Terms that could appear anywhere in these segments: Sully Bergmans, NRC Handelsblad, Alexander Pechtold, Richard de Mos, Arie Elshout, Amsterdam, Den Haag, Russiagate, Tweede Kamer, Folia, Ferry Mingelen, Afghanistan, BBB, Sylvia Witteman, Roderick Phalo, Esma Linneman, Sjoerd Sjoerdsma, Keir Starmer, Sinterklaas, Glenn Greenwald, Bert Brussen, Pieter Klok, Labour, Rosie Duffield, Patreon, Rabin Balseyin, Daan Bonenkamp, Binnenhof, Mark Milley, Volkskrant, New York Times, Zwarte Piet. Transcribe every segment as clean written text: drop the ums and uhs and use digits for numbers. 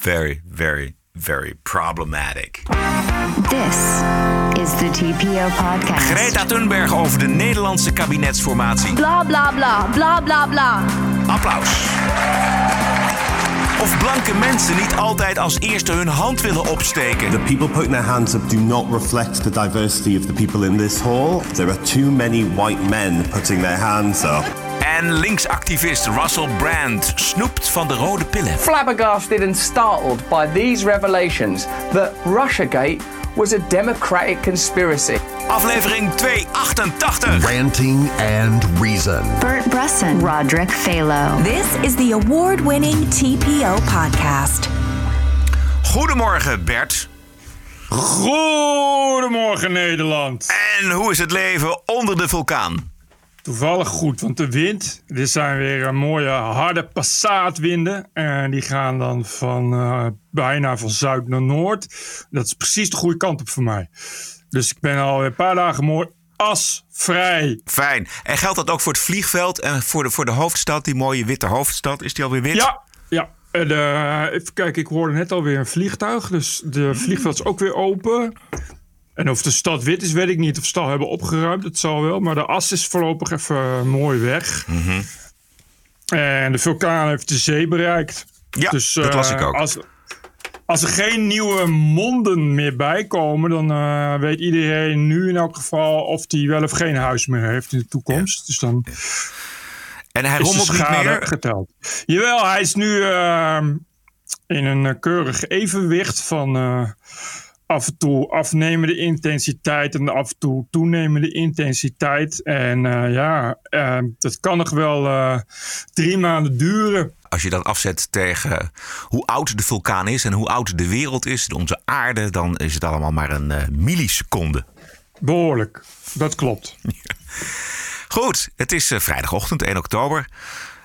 very, very, very problematic. This is the TPO podcast. Greta Thunberg over de Nederlandse kabinetsformatie. Bla, bla, bla, bla, bla, bla. Applaus. Of blanke mensen niet altijd als eerste hun hand willen opsteken. The people putting their hands up do not reflect the diversity of the people in this hall. There are too many white men putting their hands up. En linksactivist Russell Brand snoept van de rode pillen. Flabbergasted and startled by these revelations that Russiagate was a democratic conspiracy. Aflevering 288. Ranting and Reason. Bert Brussen. Roderick Phalo. This is the award-winning TPO podcast. Goedemorgen Bert. Goedemorgen Nederland. En hoe is het leven onder de vulkaan? Toevallig goed, want de wind, dit zijn weer een mooie harde passaatwinden. En die gaan dan van bijna van zuid naar noord. Dat is precies de goede kant op voor mij. Dus ik ben alweer een paar dagen mooi asvrij. Fijn. En geldt dat ook voor het vliegveld en voor de hoofdstad, die mooie witte hoofdstad? Is die alweer wit? Ja, ja. En, even kijken, ik hoorde net alweer een vliegtuig. Dus de vliegveld is ook weer open. En of de stad wit is, weet ik niet. Of ze het al hebben opgeruimd, dat zal wel. Maar de as is voorlopig even mooi weg. Mm-hmm. En de vulkaan heeft de zee bereikt. Ja, dus, dat las ik ook. Als er geen nieuwe monden meer bij komen... dan weet iedereen nu in elk geval... of die wel of geen huis meer heeft in de toekomst. Ja. Dus dan en hij is de schade geteld. Jawel, hij is nu in een keurig evenwicht van... af en toe afnemende intensiteit en af en toe toenemende intensiteit. En dat kan nog wel 3 maanden duren. Als je dat afzet tegen hoe oud de vulkaan is en hoe oud de wereld is, onze aarde, dan is het allemaal maar een milliseconde. Behoorlijk, dat klopt. Goed, het is vrijdagochtend, 1 oktober.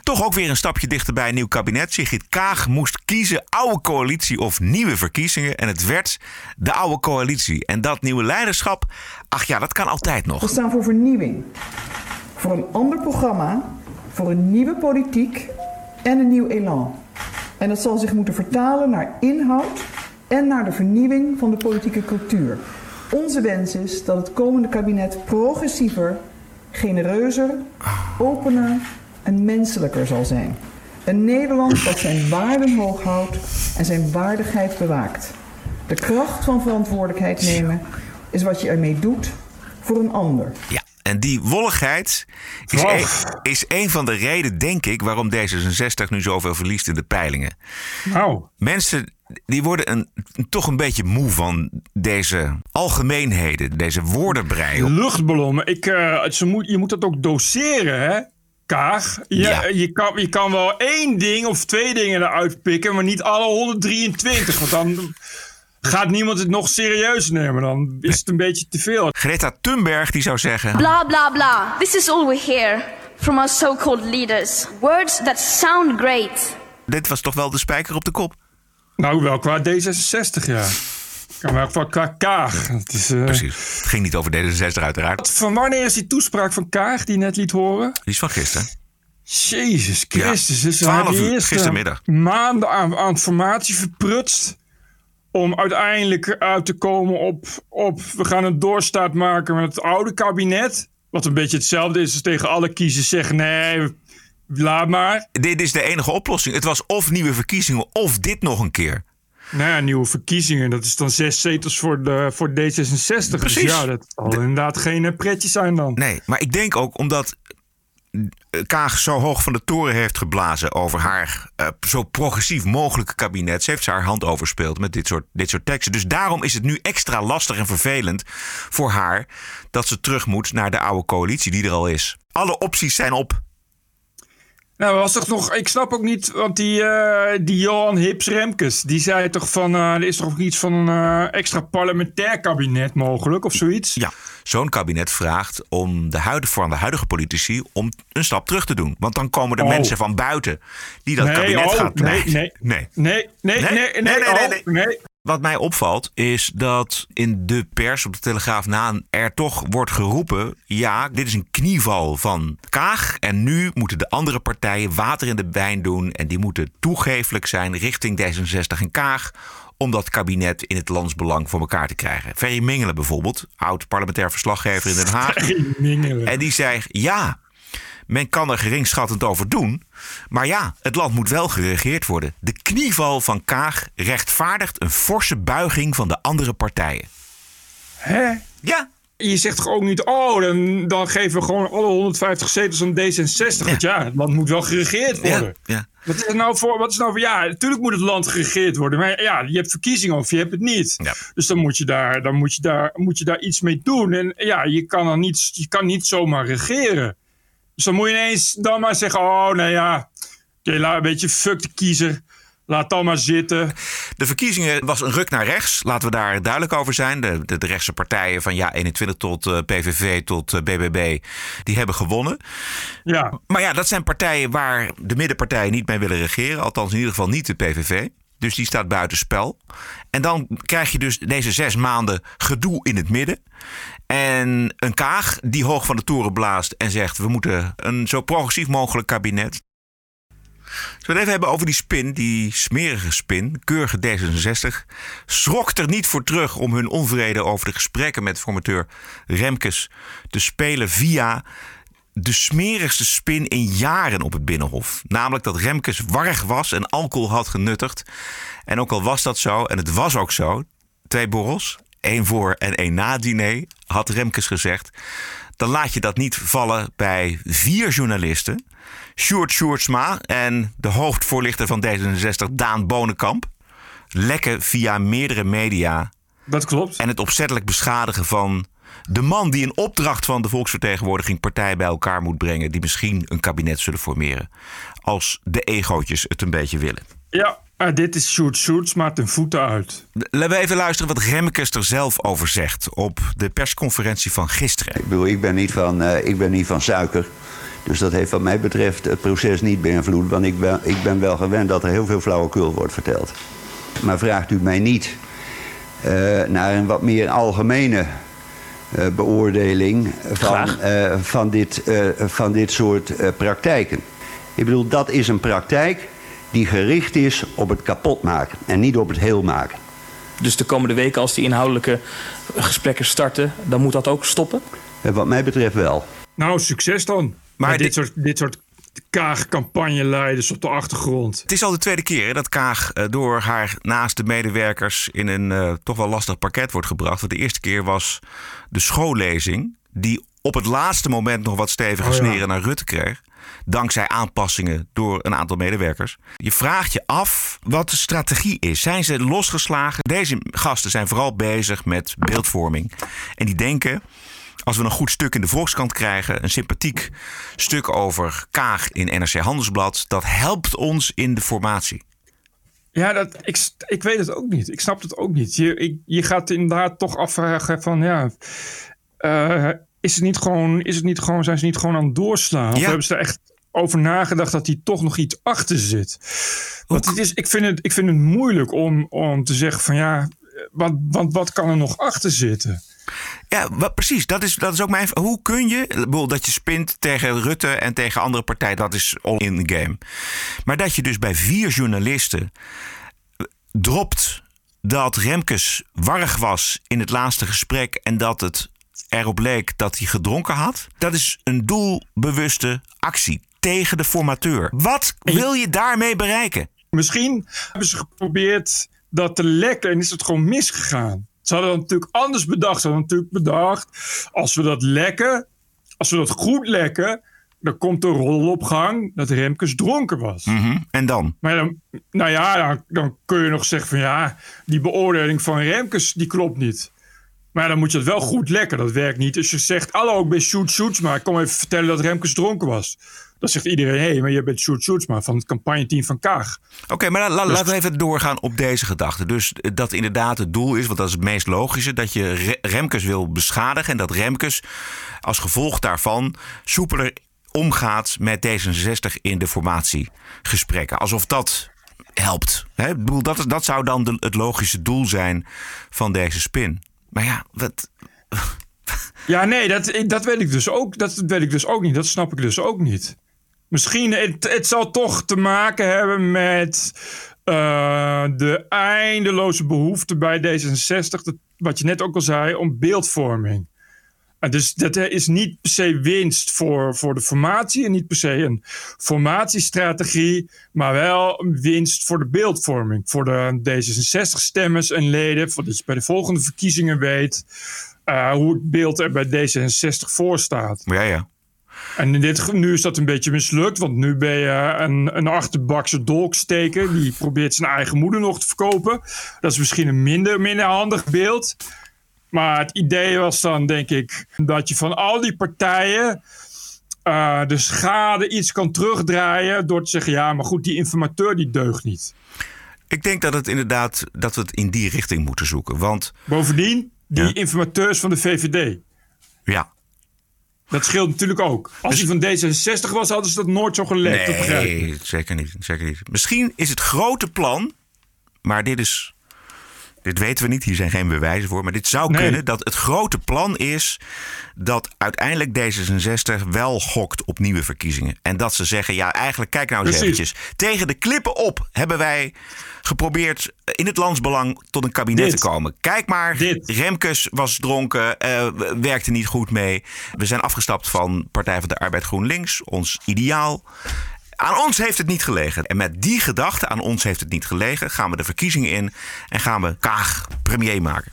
Toch ook weer een stapje dichterbij een nieuw kabinet. Sigrid Kaag moest kiezen oude coalitie of nieuwe verkiezingen. En het werd de oude coalitie. En dat nieuwe leiderschap, ach ja, dat kan altijd nog. We staan voor vernieuwing. Voor een ander programma, voor een nieuwe politiek en een nieuw elan. En dat zal zich moeten vertalen naar inhoud en naar de vernieuwing van de politieke cultuur. Onze wens is dat het komende kabinet progressiever, genereuzer, opener... en menselijker zal zijn. Een Nederland dat zijn waarden hoog houdt en zijn waardigheid bewaakt. De kracht van verantwoordelijkheid nemen is wat je ermee doet voor een ander. Ja, en die wolligheid is een van de redenen, denk ik, waarom D66 nu zoveel verliest in de peilingen. Nou. Mensen die worden toch een beetje moe van deze algemeenheden, deze woordenbrei. Luchtballonnen. Je moet dat ook doseren, hè? Kaag, je kan wel 1 ding of 2 dingen eruit pikken, maar niet alle 123. Want dan gaat niemand het nog serieus nemen. Dan is het een beetje te veel. Greta Thunberg die zou zeggen... Bla, bla, bla. This is all we hear from our so-called leaders. Words that sound great. Dit was toch wel de spijker op de kop? Nou, wel qua D66, ja. Maar qua Kaag. Het is, precies. Het ging niet over D66 uiteraard. Van wanneer is die toespraak van Kaag die net liet horen? Die is van gisteren. Jezus Christus. Ja, 12 uur gistermiddag. Maanden aan informatie verprutst. Om uiteindelijk uit te komen op we gaan een doorstaat maken met het oude kabinet. Wat een beetje hetzelfde is als tegen alle kiezers zeggen... nee, laat maar. Dit is de enige oplossing. Het was of nieuwe verkiezingen of dit nog een keer. Nou ja, nieuwe verkiezingen. Dat is dan 6 zetels voor D66. Precies. Dus ja, dat zal inderdaad geen pretje zijn dan. Nee, maar ik denk ook omdat Kaag zo hoog van de toren heeft geblazen... over haar zo progressief mogelijke kabinet. Ze heeft ze haar hand overspeeld met dit soort teksten. Dus daarom is het nu extra lastig en vervelend voor haar... dat ze terug moet naar de oude coalitie die er al is. Alle opties zijn op. Nou, was toch nog... Ik snap ook niet, want die Johan Remkes... die zei toch van... er is toch ook iets van een extra parlementair kabinet mogelijk of zoiets? Ja, zo'n kabinet vraagt om de huidige politici... om een stap terug te doen. Want dan komen er mensen van buiten die dat kabinet gaan krijgen. Nee. Wat mij opvalt is dat in de pers op de Telegraaf na er toch wordt geroepen... ja, dit is een knieval van Kaag en nu moeten de andere partijen water in de wijn doen... en die moeten toegeeflijk zijn richting D66 en Kaag... om dat kabinet in het landsbelang voor elkaar te krijgen. Ferry Mingelen bijvoorbeeld, oud-parlementair verslaggever in Den Haag. Ferry Mingelen. En die zei, ja, men kan er geringschattend over doen... maar ja, het land moet wel geregeerd worden. De knieval van Kaag rechtvaardigt een forse buiging van de andere partijen. Hè? Ja. Je zegt toch ook niet, oh, dan geven we gewoon alle 150 zetels aan D66. Ja, ja, het land moet wel geregeerd worden. Ja, ja. Wat is nou voor? Ja, natuurlijk moet het land geregeerd worden. Maar ja, je hebt verkiezingen of je hebt het niet. Ja. Dus dan moet je daar iets mee doen. En ja, je kan niet zomaar regeren. Dus dan moet je ineens dan maar zeggen... oh, nou ja, een beetje fuck de kiezer. Laat dan maar zitten. De verkiezingen was een ruk naar rechts. Laten we daar duidelijk over zijn. De rechtse partijen van ja 21 tot PVV tot BBB... die hebben gewonnen. Ja. Maar ja, dat zijn partijen waar de middenpartijen niet mee willen regeren. Althans in ieder geval niet de PVV. Dus die staat buitenspel. En dan krijg je dus deze 6 maanden gedoe in het midden. En een Kaag die hoog van de toren blaast en zegt... we moeten een zo progressief mogelijk kabinet. Zullen we het even hebben over die spin, die smerige spin, keurige D66. Schrok er niet voor terug om hun onvrede over de gesprekken met formateur Remkes te spelen via... de smerigste spin in jaren op het Binnenhof. Namelijk dat Remkes warrig was en alcohol had genuttigd. En ook al was dat zo, en het was ook zo... 2 borrels, 1 voor en 1 na diner, had Remkes gezegd... dan laat je dat niet vallen bij 4 journalisten. Sjoerd Sjoerdsma en de hoofdvoorlichter van D66, Daan Bonenkamp... lekken via meerdere media. Dat klopt. En het opzettelijk beschadigen van... de man die een opdracht van de volksvertegenwoordiging partijen bij elkaar moet brengen... die misschien een kabinet zullen formeren. Als de egootjes het een beetje willen. Ja, dit is Sjoerd Sjoerdsma ten voeten uit. Laten we even luisteren wat Remkes er zelf over zegt... op de persconferentie van gisteren. Ik bedoel, ik ben niet van suiker. Dus dat heeft wat mij betreft het proces niet beïnvloed. Want ik ben wel gewend dat er heel veel flauwekul wordt verteld. Maar vraagt u mij niet naar een wat meer algemene... beoordeling van dit soort praktijken. Ik bedoel, dat is een praktijk die gericht is op het kapot maken en niet op het heel maken. Dus de komende weken als die inhoudelijke gesprekken starten, dan moet dat ook stoppen? Wat mij betreft wel. Nou, succes dan. Maar dit soort Kaag-campagneleiders op de achtergrond. Het is al de 2e keer dat Kaag door haar naaste medewerkers... in een toch wel lastig pakket wordt gebracht. Want de eerste keer was de schoollezing... die op het laatste moment nog wat stevige sneren naar Rutte kreeg. Dankzij aanpassingen door een aantal medewerkers. Je vraagt je af wat de strategie is. Zijn ze losgeslagen? Deze gasten zijn vooral bezig met beeldvorming. En die denken... als we een goed stuk in de Volkskrant krijgen... een sympathiek stuk over Kaag in NRC Handelsblad... dat helpt ons in de formatie. Ja, ik weet het ook niet. Ik snap het ook niet. Je gaat inderdaad toch afvragen van... ja, zijn ze niet gewoon aan het doorslaan? Of hebben ze er echt over nagedacht dat hier toch nog iets achter zit? Want ik vind het moeilijk om te zeggen van... ja, want wat kan er nog achter zitten? Ja, precies. Dat is ook mijn... Hoe kun je... dat je spint tegen Rutte en tegen andere partijen... dat is all in the game. Maar dat je dus bij 4 journalisten... dropt dat Remkes warrig was in het laatste gesprek... en dat het erop leek dat hij gedronken had... dat is een doelbewuste actie tegen de formateur. Wat wil je daarmee bereiken? Misschien hebben ze geprobeerd dat te lekken... en is het gewoon misgegaan. Ze hadden dat natuurlijk anders bedacht. Ze hadden natuurlijk bedacht, als we dat goed lekken... dan komt de rol op gang dat Remkes dronken was. Mm-hmm. En dan? Maar dan kun je nog zeggen van ja... die beoordeling van Remkes, die klopt niet. Maar dan moet je het wel goed lekken, dat werkt niet. Dus je zegt, hallo, ik ben Sjoerd Sjoerdsma... ik kom even vertellen dat Remkes dronken was. Dan zegt iedereen, hé, maar je bent Sjoerd Sjoerdsma van het campagneteam van Kaag. Oké, maar laten we even doorgaan op deze gedachte. Dus dat inderdaad het doel is, want dat is het meest logische... dat je Remkes wil beschadigen en dat Remkes als gevolg daarvan... soepeler omgaat met D66 in de formatiegesprekken. Alsof dat helpt. Hè? Dat zou dan het logische doel zijn van deze spin. Maar ja, wat... Ja, nee, dat weet ik dus ook. Dat weet ik dus ook niet. Dat snap ik dus ook niet. Misschien, het zal toch te maken hebben met de eindeloze behoefte bij D66... wat je net ook al zei, om beeldvorming. En dus dat is niet per se winst voor de formatie... en niet per se een formatiestrategie... maar wel winst voor de beeldvorming. Voor de D66-stemmers en leden... voordat je bij de volgende verkiezingen weet... hoe het beeld er bij D66 voor staat. Ja, ja. En nu is dat een beetje mislukt... want nu ben je een achterbakse dolksteker... die probeert zijn eigen moeder nog te verkopen. Dat is misschien een minder handig beeld... Maar het idee was dan, denk ik, dat je van al die partijen de schade iets kan terugdraaien... door te zeggen, ja, maar goed, die informateur die deugt niet. Ik denk dat het inderdaad dat we het in die richting moeten zoeken. Want bovendien, die informateurs van de VVD. Ja. Dat scheelt natuurlijk ook. Als hij van D66 was, hadden ze dat nooit zo gelekt. Nee, zeker niet, zeker niet. Misschien is het grote plan, maar dit weten we niet, hier zijn geen bewijzen voor. Maar dit zou kunnen dat het grote plan is... dat uiteindelijk D66 wel gokt op nieuwe verkiezingen. En dat ze zeggen, ja, eigenlijk, kijk nou eens eventjes. Tegen de klippen op hebben wij geprobeerd... in het landsbelang tot een kabinet te komen. Kijk maar, Remkes was dronken, werkte niet goed mee. We zijn afgestapt van Partij van de Arbeid GroenLinks, ons ideaal... Aan ons heeft het niet gelegen. En met die gedachte, aan ons heeft het niet gelegen... gaan we de verkiezingen in en gaan we Kaag premier maken.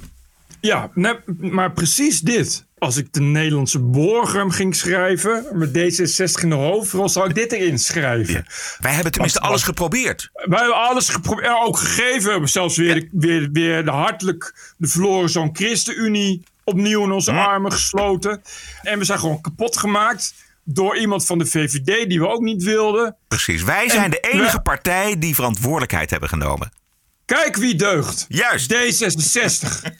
Ja, maar precies dit. Als ik de Nederlandse borger ging schrijven... met D66 in de hoofdrol, zou ik dit erin schrijven. Ja. Wij hebben tenminste alles geprobeerd. Wij hebben alles geprobeerd. Ook gegeven, zelfs weer de hartelijk... de verloren zo'n ChristenUnie opnieuw in onze armen gesloten. En we zijn gewoon kapot gemaakt... door iemand van de VVD die we ook niet wilden. Precies, wij zijn de enige partij die verantwoordelijkheid hebben genomen. Kijk wie deugt. Juist. D66.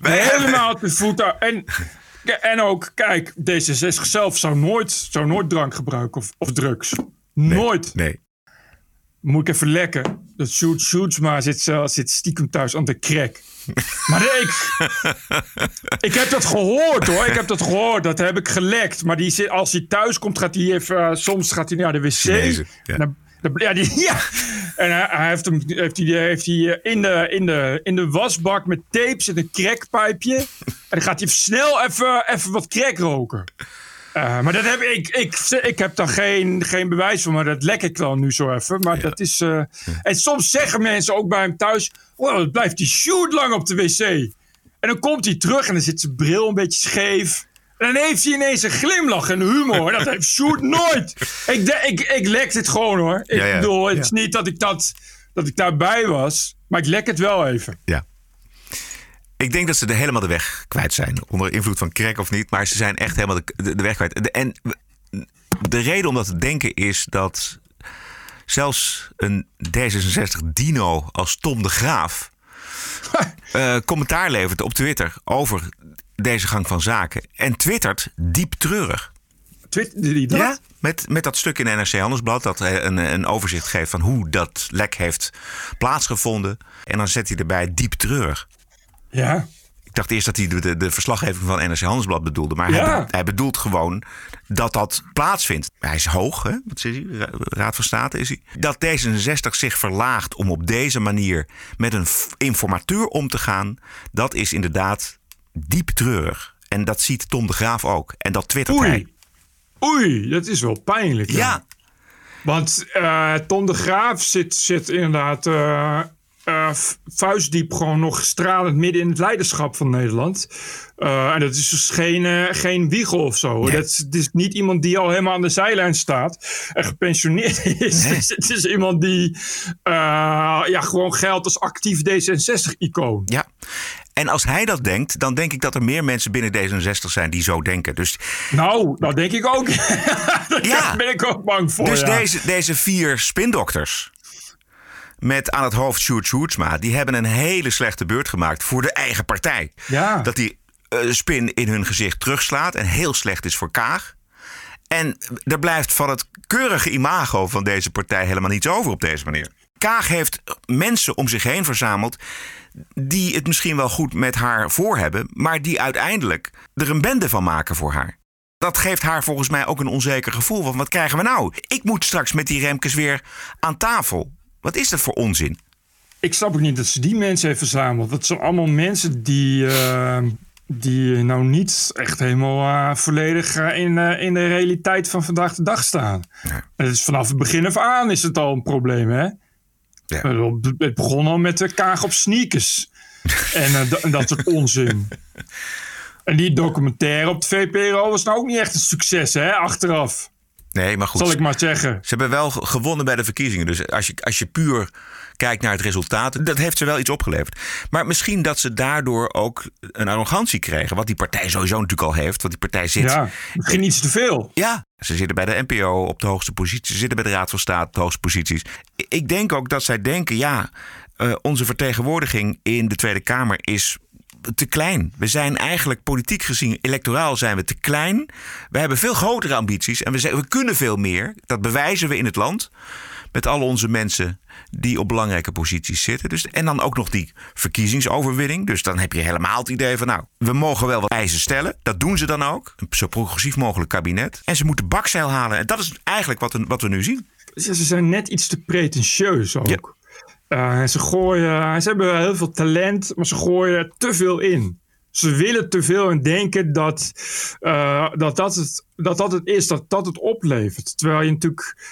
Helemaal op de voeten. En ook, kijk, D66 zelf zou nooit drank gebruiken of drugs. Nooit. Nee. Moet ik even lekken. Dat Sjoerd Sjoerdsma zit stiekem thuis aan de crack. Maar nee, ik heb dat gehoord hoor. Dat heb ik gelekt. Maar als hij thuis komt, gaat hij even... soms gaat hij naar de wc. Chinezen, ja. En hij heeft hij in de wasbak met tapes en een crackpijpje. En dan gaat hij snel even wat crack roken. Maar dat heb ik heb daar geen bewijs van, maar dat lek ik dan nu zo even. Maar dat is... En soms zeggen mensen ook bij hem thuis... Wow, dat blijft die shoot lang op de wc. En dan komt hij terug en dan zit zijn bril een beetje scheef. En dan heeft hij ineens een glimlach en humor. Dat heeft Sjoerd nooit. Ik lek dit gewoon hoor. Ik bedoel, het is niet dat ik daarbij was. Maar ik lek het wel even. Ja. Ik denk dat ze helemaal de weg kwijt zijn. Onder invloed van crack of niet. Maar ze zijn echt helemaal de weg kwijt. En de reden om dat te denken is dat... zelfs een D66-dino als Tom de Graaf... commentaar levert op Twitter over deze gang van zaken. En twittert diep treurig. Twitterde die dat? Ja, met dat stuk in NRC Handelsblad... dat een overzicht geeft van hoe dat lek heeft plaatsgevonden. En dan zet hij erbij diep treurig. Ja. Ik dacht eerst dat hij de verslaggeving van NRC Handelsblad bedoelde. Maar hij bedoelt gewoon dat plaatsvindt. Hij is hoog, hè? Wat is hij? Raad van State is hij. Dat D66 zich verlaagt om op deze manier met een informateur om te gaan... dat is inderdaad diep treurig. En dat ziet Tom de Graaf ook. En dat twittert hij. Oei, dat is wel pijnlijk. Hè? Ja. Want Tom de Graaf zit inderdaad... vuistdiep gewoon nog stralend midden in het leiderschap van Nederland. En dat is dus geen wiegel of zo. Nee. Het is niet iemand die al helemaal aan de zijlijn staat en gepensioneerd is. Nee. Het is iemand die gewoon geldt als actief D66-icoon. Ja. En als hij dat denkt, dan denk ik dat er meer mensen binnen D66 zijn die zo denken. Dus... Nou, dat denk ik ook. Daar ben ik ook bang voor. Dus deze vier spindokters... met aan het hoofd Sjoerd Sjoerdsma... die hebben een hele slechte beurt gemaakt voor de eigen partij. Ja. Dat die spin in hun gezicht terugslaat... en heel slecht is voor Kaag. En er blijft van het keurige imago van deze partij... helemaal niets over op deze manier. Kaag heeft mensen om zich heen verzameld die het misschien wel goed met haar voor hebben, maar die uiteindelijk er een bende van maken voor haar. Dat geeft haar volgens mij ook een onzeker gevoel. Want wat krijgen we nou? Ik moet straks met die Remkes weer aan tafel. Wat is dat voor onzin? Ik snap ook niet dat ze die mensen heeft verzameld. Dat zijn allemaal mensen die nou niet echt helemaal volledig in de realiteit van vandaag de dag staan. Ja. Het is vanaf het begin af aan is het al een probleem, hè? Ja. Het begon al met de Kaag op sneakers. en dat soort onzin. En die documentaire op de VPRO was nou ook niet echt een succes, hè, achteraf. Nee, maar goed. Zal ik maar zeggen. Ze hebben wel gewonnen bij de verkiezingen. Dus als je puur kijkt naar het resultaat, dat heeft ze wel iets opgeleverd. Maar misschien dat ze daardoor ook een arrogantie kregen, wat die partij sowieso natuurlijk al heeft. Want die partij zit... Ja, misschien iets te veel. Ja, ze zitten bij de NPO op de hoogste posities. Ze zitten bij de Raad van State op de hoogste posities. Ik denk ook dat zij denken, onze vertegenwoordiging in de Tweede Kamer is te klein. We zijn eigenlijk politiek gezien, electoraal zijn we te klein. We hebben veel grotere ambities en we kunnen veel meer. Dat bewijzen we in het land met al onze mensen die op belangrijke posities zitten. Dus, en dan ook nog die verkiezingsoverwinning. Dus dan heb je helemaal het idee van, we mogen wel wat eisen stellen. Dat doen ze dan ook. Een zo progressief mogelijk kabinet. En ze moeten bakzeil halen. En dat is eigenlijk wat we nu zien. Ze zijn net iets te pretentieus ook. Ja. Ze hebben heel veel talent, maar ze gooien te veel in. Ze willen te veel en denken dat het oplevert. Terwijl je natuurlijk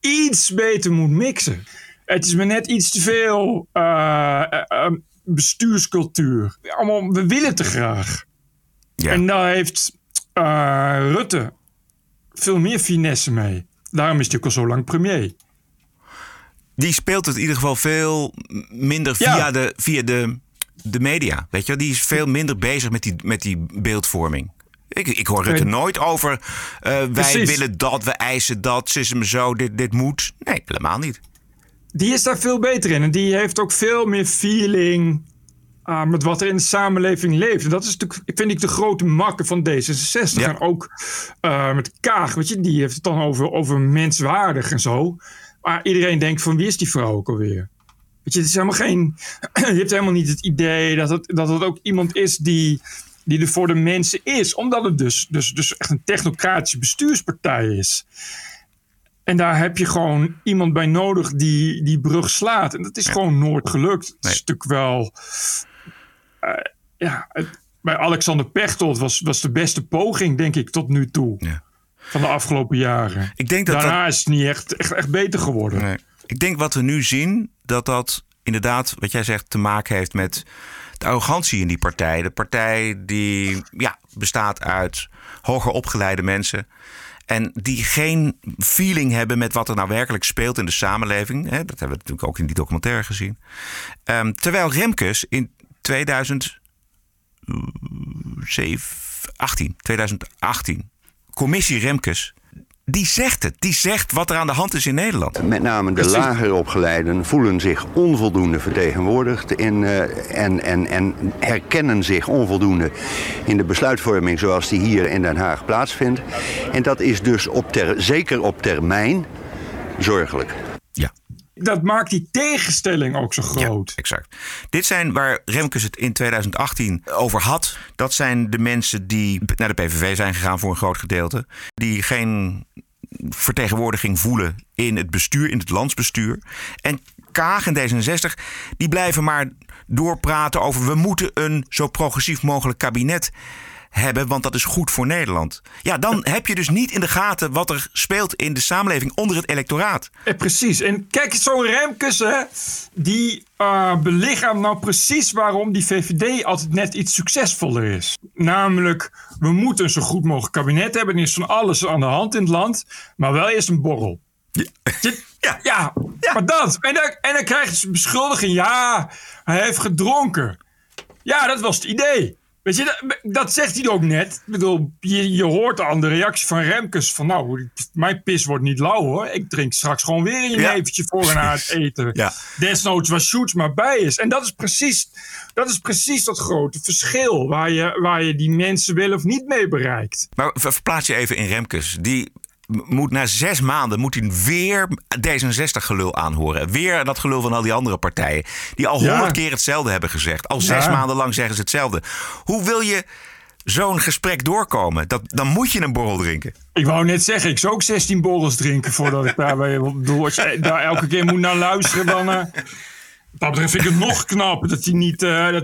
iets beter moet mixen. Het is maar net iets te veel bestuurscultuur. Allemaal, we willen te graag. Ja. En daar heeft Rutte veel meer finesse mee. Daarom is hij ook al zo lang premier. Die speelt het in ieder geval veel minder via de media. Weet je? Die is veel minder bezig met die beeldvorming. Ik hoor Rutte nooit over wij willen dat, we eisen dat, sism zo, dit moet. Nee, helemaal niet. Die is daar veel beter in. En die heeft ook veel meer feeling met wat er in de samenleving leeft. En dat is natuurlijk, vind ik, de grote makker van D66. Ja. En ook met Kaag, weet je, die heeft het dan over menswaardig en zo. Maar iedereen denkt van, wie is die vrouw ook alweer? Weet je, het is helemaal je hebt helemaal niet het idee dat het ook iemand is die er voor de mensen is. Omdat het dus echt een technocratische bestuurspartij is. En daar heb je gewoon iemand bij nodig die die brug slaat. En dat is gewoon nooit gelukt. Het is natuurlijk wel... bij Alexander Pechtold was de beste poging, denk ik, tot nu toe. Ja. Van de afgelopen jaren. Ik denk Daarna is het niet echt beter geworden. Nee. Ik denk wat we nu zien, dat inderdaad, wat jij zegt, te maken heeft met de arrogantie in die partij. De partij die bestaat uit hoger opgeleide mensen. En die geen feeling hebben met wat er nou werkelijk speelt in de samenleving. Dat hebben we natuurlijk ook in die documentaire gezien. Terwijl Remkes in 2018... Commissie Remkes, die zegt het. Die zegt wat er aan de hand is in Nederland. Met name de lager opgeleiden voelen zich onvoldoende vertegenwoordigd en herkennen zich onvoldoende in de besluitvorming zoals die hier in Den Haag plaatsvindt. En dat is dus zeker op termijn zorgelijk. Ja. Dat maakt die tegenstelling ook zo groot. Ja, exact. Dit zijn waar Remkes het in 2018 over had. Dat zijn de mensen die naar de PVV zijn gegaan voor een groot gedeelte. Die geen vertegenwoordiging voelen in het bestuur, in het landsbestuur. En Kaag en D66, die blijven maar doorpraten over, we moeten een zo progressief mogelijk kabinet hebben, want dat is goed voor Nederland. Ja, dan heb je dus niet in de gaten wat er speelt in de samenleving onder het electoraat. Precies. En kijk, zo'n Remkes, hè, die belichaamt nou precies waarom die VVD altijd net iets succesvoller is. Namelijk, we moeten een zo goed mogelijk kabinet hebben. Er is van alles aan de hand in het land, maar wel eerst een borrel. Ja. Maar dat. En dan krijg je beschuldiging. Ja, hij heeft gedronken. Ja, dat was het idee. Weet je, dat zegt hij ook net. Ik bedoel, je hoort aan de reactie van Remkes van, mijn pis wordt niet lauw hoor. Ik drink straks gewoon weer een leventje voor en na het eten. Ja. Desnoods waar Sjoerds maar bij is. En dat is precies dat grote verschil waar je die mensen wel of niet mee bereikt. Maar verplaats je even in Remkes. Die moet na 6 maanden moet hij weer D66-gelul aanhoren. Weer dat gelul van al die andere partijen. Die al 100 keer hetzelfde hebben gezegd. Al 6 maanden lang zeggen ze hetzelfde. Hoe wil je zo'n gesprek doorkomen? Dan moet je een borrel drinken. Ik wou net zeggen, ik zou ook 16 borrels drinken voordat ik daarbij... Als je daar elke keer moet naar luisteren, dan... Dat betreft vind ik het nog knap dat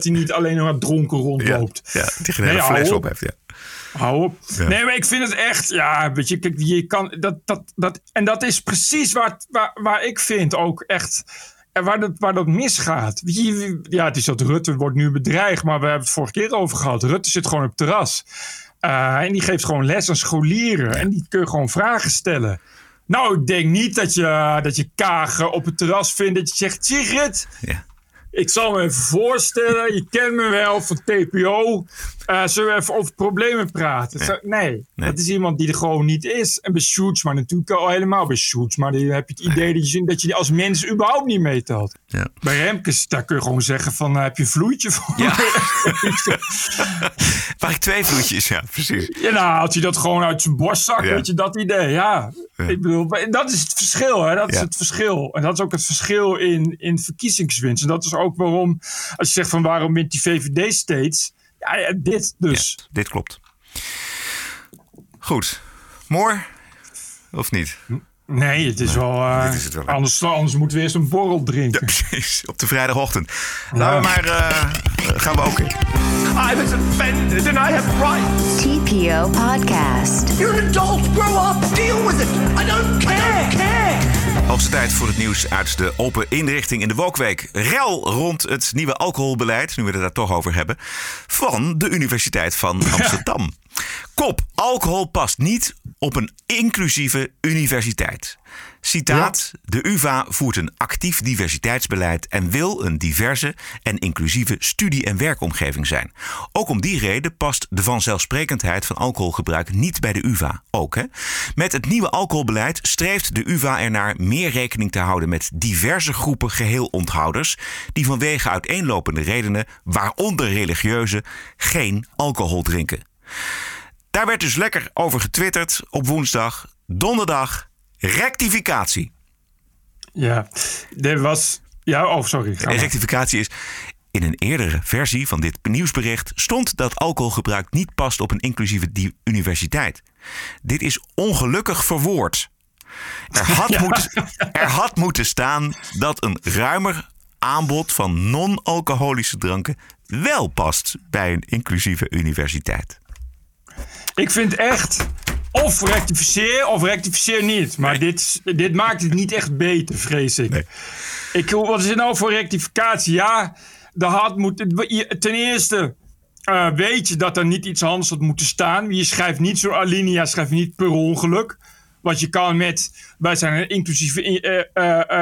hij niet alleen maar dronken rondloopt. Ja, die geen hele fles op heeft, ja. Hou op. Ja. Nee, maar ik vind het echt... Ja, weet je, kijk, je kan... En dat is precies waar ik vind ook echt... En waar dat misgaat. Ja, het is dat Rutte wordt nu bedreigd, maar we hebben het vorige keer over gehad. Rutte zit gewoon op het terras. En die geeft gewoon les aan scholieren. En die kun je gewoon vragen stellen. Nou, ik denk niet dat je Kaag op het terras vindt dat je zegt... Sigrid, ik zal me even voorstellen. Je kent me wel van TPO. Zullen we even over problemen praten? Ja. Nee, dat is iemand die er gewoon niet is. En bij Sjoerdsma natuurlijk al helemaal. Bij Sjoerdsma heb je het idee dat je als mens überhaupt niet meetelt. Ja. Bij Remkes, daar kun je gewoon zeggen van... heb je een vloeitje voor me? Waar ik 2 vloeitjes, ja, precies. Ja, nou, had je dat gewoon uit zijn borstzak, weet je, dat idee, ja. Ik bedoel, dat is het verschil, hè. Dat is het verschil. En dat is ook het verschil in verkiezingswinst. En dat is ook waarom, als je zegt van waarom wint die VVD steeds... Ja, dit dus. Ja, dit klopt. Goed. Moor? Of niet? Nee, het is wel... Dit is het wel anders moeten we eerst een borrel drinken. Ja, precies. Op de vrijdagochtend. Laten we maar... gaan we ook in. I was offended and I have rights. TPO podcast. You're an adult. Grow up. Deal with it. I don't care. Hoogste tijd voor het nieuws uit de open inrichting in de Wokweek. Rel rond het nieuwe alcoholbeleid, nu we het daar toch over hebben, van de Universiteit van Amsterdam. Kop, alcohol past niet op een inclusieve universiteit. Citaat, de UvA voert een actief diversiteitsbeleid en wil een diverse en inclusieve studie- en werkomgeving zijn. Ook om die reden past de vanzelfsprekendheid van alcoholgebruik niet bij de UvA. Ook, hè? Met het nieuwe alcoholbeleid streeft de UvA ernaar meer rekening te houden met diverse groepen geheelonthouders die vanwege uiteenlopende redenen, waaronder religieuze, geen alcohol drinken. Daar werd dus lekker over getwitterd op woensdag, donderdag... Rectificatie. Ja, er was... Ja, oh, sorry. En rectificatie is... In een eerdere versie van dit nieuwsbericht stond dat alcoholgebruik niet past op een inclusieve universiteit. Dit is ongelukkig verwoord. Er had moeten staan dat een ruimer aanbod van non-alcoholische dranken wel past bij een inclusieve universiteit. Ik vind echt... Of rectificeer niet. Maar dit maakt het niet echt beter, vrees ik. Nee. Wat is het nou voor rectificatie? Ja, ten eerste weet je dat er niet iets anders had moeten staan. Je schrijft niet zo'n alinea, schrijf niet per ongeluk. Want je kan wij zijn een inclusieve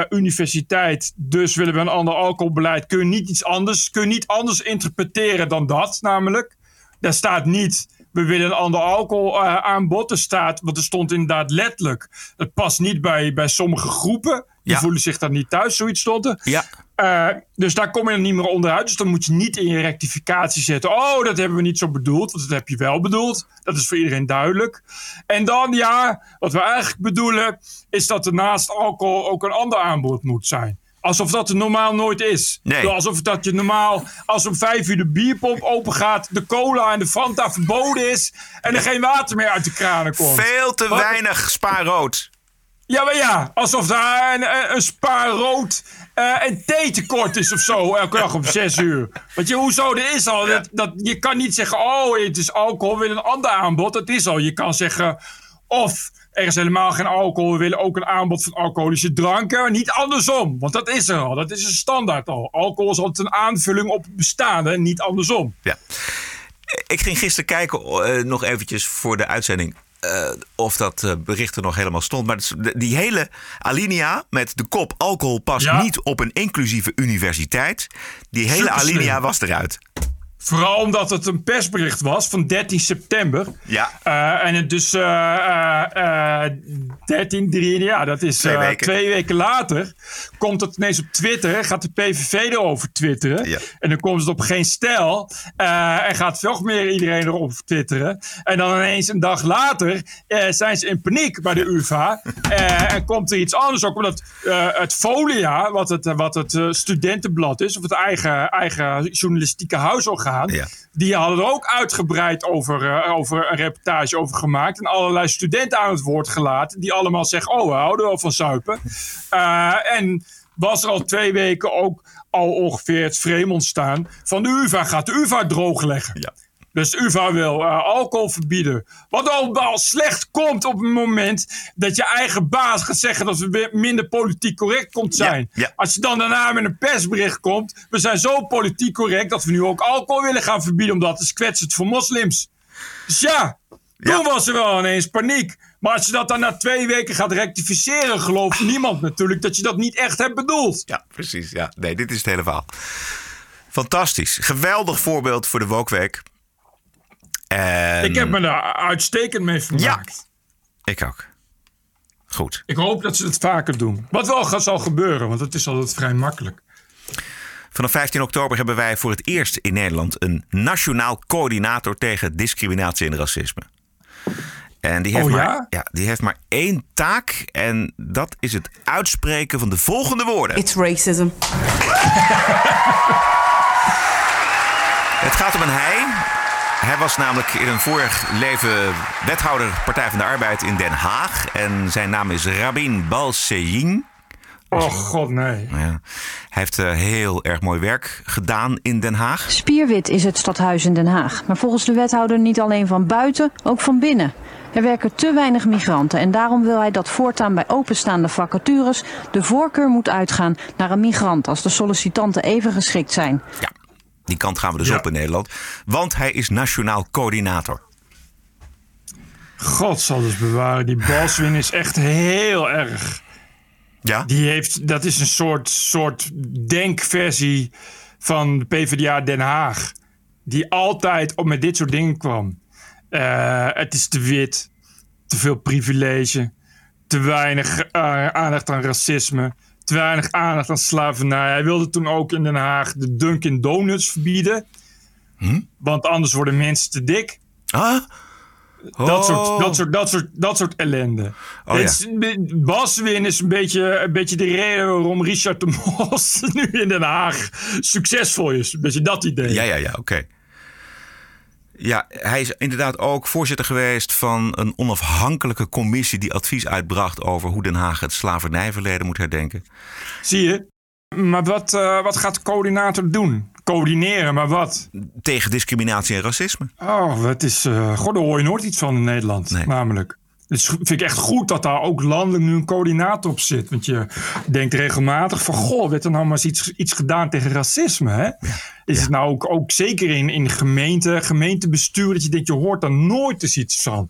universiteit, dus willen we een ander alcoholbeleid. Kun je niet anders interpreteren dan dat, namelijk. Daar staat niet... We willen een ander alcohol aanbod. Want er stond inderdaad letterlijk. Het past niet bij sommige groepen. Die voelen zich daar niet thuis, zoiets stond er. Ja. Dus daar kom je dan niet meer onderuit. Dus dan moet je niet in je rectificatie zetten. Oh, dat hebben we niet zo bedoeld. Want dat heb je wel bedoeld. Dat is voor iedereen duidelijk. En dan, wat we eigenlijk bedoelen... is dat er naast alcohol ook een ander aanbod moet zijn. Alsof dat er normaal nooit is. Nee. Alsof dat je normaal, als om 5 uur de bierpomp opengaat... de cola en de Fanta verboden is... en er geen water meer uit de kranen komt. Veel te weinig spaarrood. Ja, maar alsof daar een spaarrood en theetekort is of zo. Elke dag om 6 uur. Want hoezo, er is al... Je kan niet zeggen, oh, het is alcohol, weer een ander aanbod. Dat is al. Je kan zeggen, of... Er is helemaal geen alcohol. We willen ook een aanbod van alcoholische dranken. Niet andersom, want dat is er al. Dat is een standaard al. Alcohol is altijd een aanvulling op het bestaande en niet andersom. Ja. Ik ging gisteren kijken, nog eventjes voor de uitzending... of dat bericht er nog helemaal stond. Maar die hele alinea met de kop alcohol past niet op een inclusieve universiteit... die hele alinea was eruit. Vooral omdat het een persbericht was van 13 september. Ja. En het dus 13, ja, dat is 2 weken later. Komt het ineens op Twitter. Gaat de PVV erover twitteren. Ja. En dan komt het op Geen Stijl. En gaat veel meer iedereen erover twitteren. En dan ineens een dag later zijn ze in paniek bij de UvA. En komt er iets anders ook. Omdat het Folia, wat het studentenblad is. Of het eigen journalistieke huishouden. Ja. Die hadden er ook uitgebreid over een reportage over gemaakt. En allerlei studenten aan het woord gelaten. Die allemaal zeggen, we houden wel van zuipen. En was er al 2 weken ook al ongeveer het frame ontstaan. Van de UvA gaat de UvA droogleggen. Ja. Dus de UvA wil alcohol verbieden. Wat al slecht komt op het moment dat je eigen baas gaat zeggen dat we weer minder politiek correct komt zijn. Ja, ja. Als je dan daarna met een persbericht komt. We zijn zo politiek correct dat we nu ook alcohol willen gaan verbieden. Omdat het is kwetsend voor moslims. Dus toen was er wel ineens paniek. Maar als je dat dan na 2 weken gaat rectificeren, gelooft niemand natuurlijk dat je dat niet echt hebt bedoeld. Ja, precies. Ja. Nee, dit is het hele verhaal. Fantastisch. Geweldig voorbeeld voor de woke-week. En... Ik heb me daar uitstekend mee vermaakt. Ja, ik ook. Goed. Ik hoop dat ze het vaker doen. Wat wel zal gebeuren, want het is altijd vrij makkelijk. Vanaf 15 oktober hebben wij voor het eerst in Nederland... een nationaal coördinator tegen discriminatie en racisme. En die heeft, die heeft maar 1 taak. En dat is het uitspreken van de volgende woorden. It's racism. Het gaat om een hij... Hij was namelijk in een vorig leven wethouder Partij van de Arbeid in Den Haag. En zijn naam is Rabin Balseyin. Oh god, nee. Ja. Hij heeft heel erg mooi werk gedaan in Den Haag. Spierwit is het stadhuis in Den Haag. Maar volgens de wethouder niet alleen van buiten, ook van binnen. Er werken te weinig migranten en daarom wil hij dat voortaan bij openstaande vacatures... de voorkeur moet uitgaan naar een migrant als de sollicitanten even geschikt zijn. Ja. Die kant gaan we dus op in Nederland. Want hij is nationaal coördinator. God zal dus bewaren. Die Balswin is echt heel erg. Ja? Dat is een soort denkversie van de PvdA Den Haag. Die altijd op met dit soort dingen kwam. Het is te wit. Te veel privilege. Te weinig aandacht aan racisme. Te weinig aandacht aan slavernij. Hij wilde toen ook in Den Haag de Dunkin' Donuts verbieden. Want anders worden mensen te dik. Ah? Oh. Dat soort ellende. Oh, Baswin is een beetje de reden waarom Richard de Mos nu in Den Haag succesvol is. Een beetje dat idee. Ja, oké. Ja, hij is inderdaad ook voorzitter geweest van een onafhankelijke commissie... die advies uitbracht over hoe Den Haag het slavernijverleden moet herdenken. Zie je? Maar wat gaat de coördinator doen? Coördineren, maar wat? Tegen discriminatie en racisme. Oh, dat is... God, daar hoor je nooit iets van in Nederland, namelijk. Dus vind ik echt goed dat daar ook landelijk nu een coördinator op zit. Want je denkt regelmatig van... werd er nou maar eens iets gedaan tegen racisme, hè? Ja. Is het nou ook zeker in gemeentebestuur... dat je denkt, je hoort daar nooit eens iets van.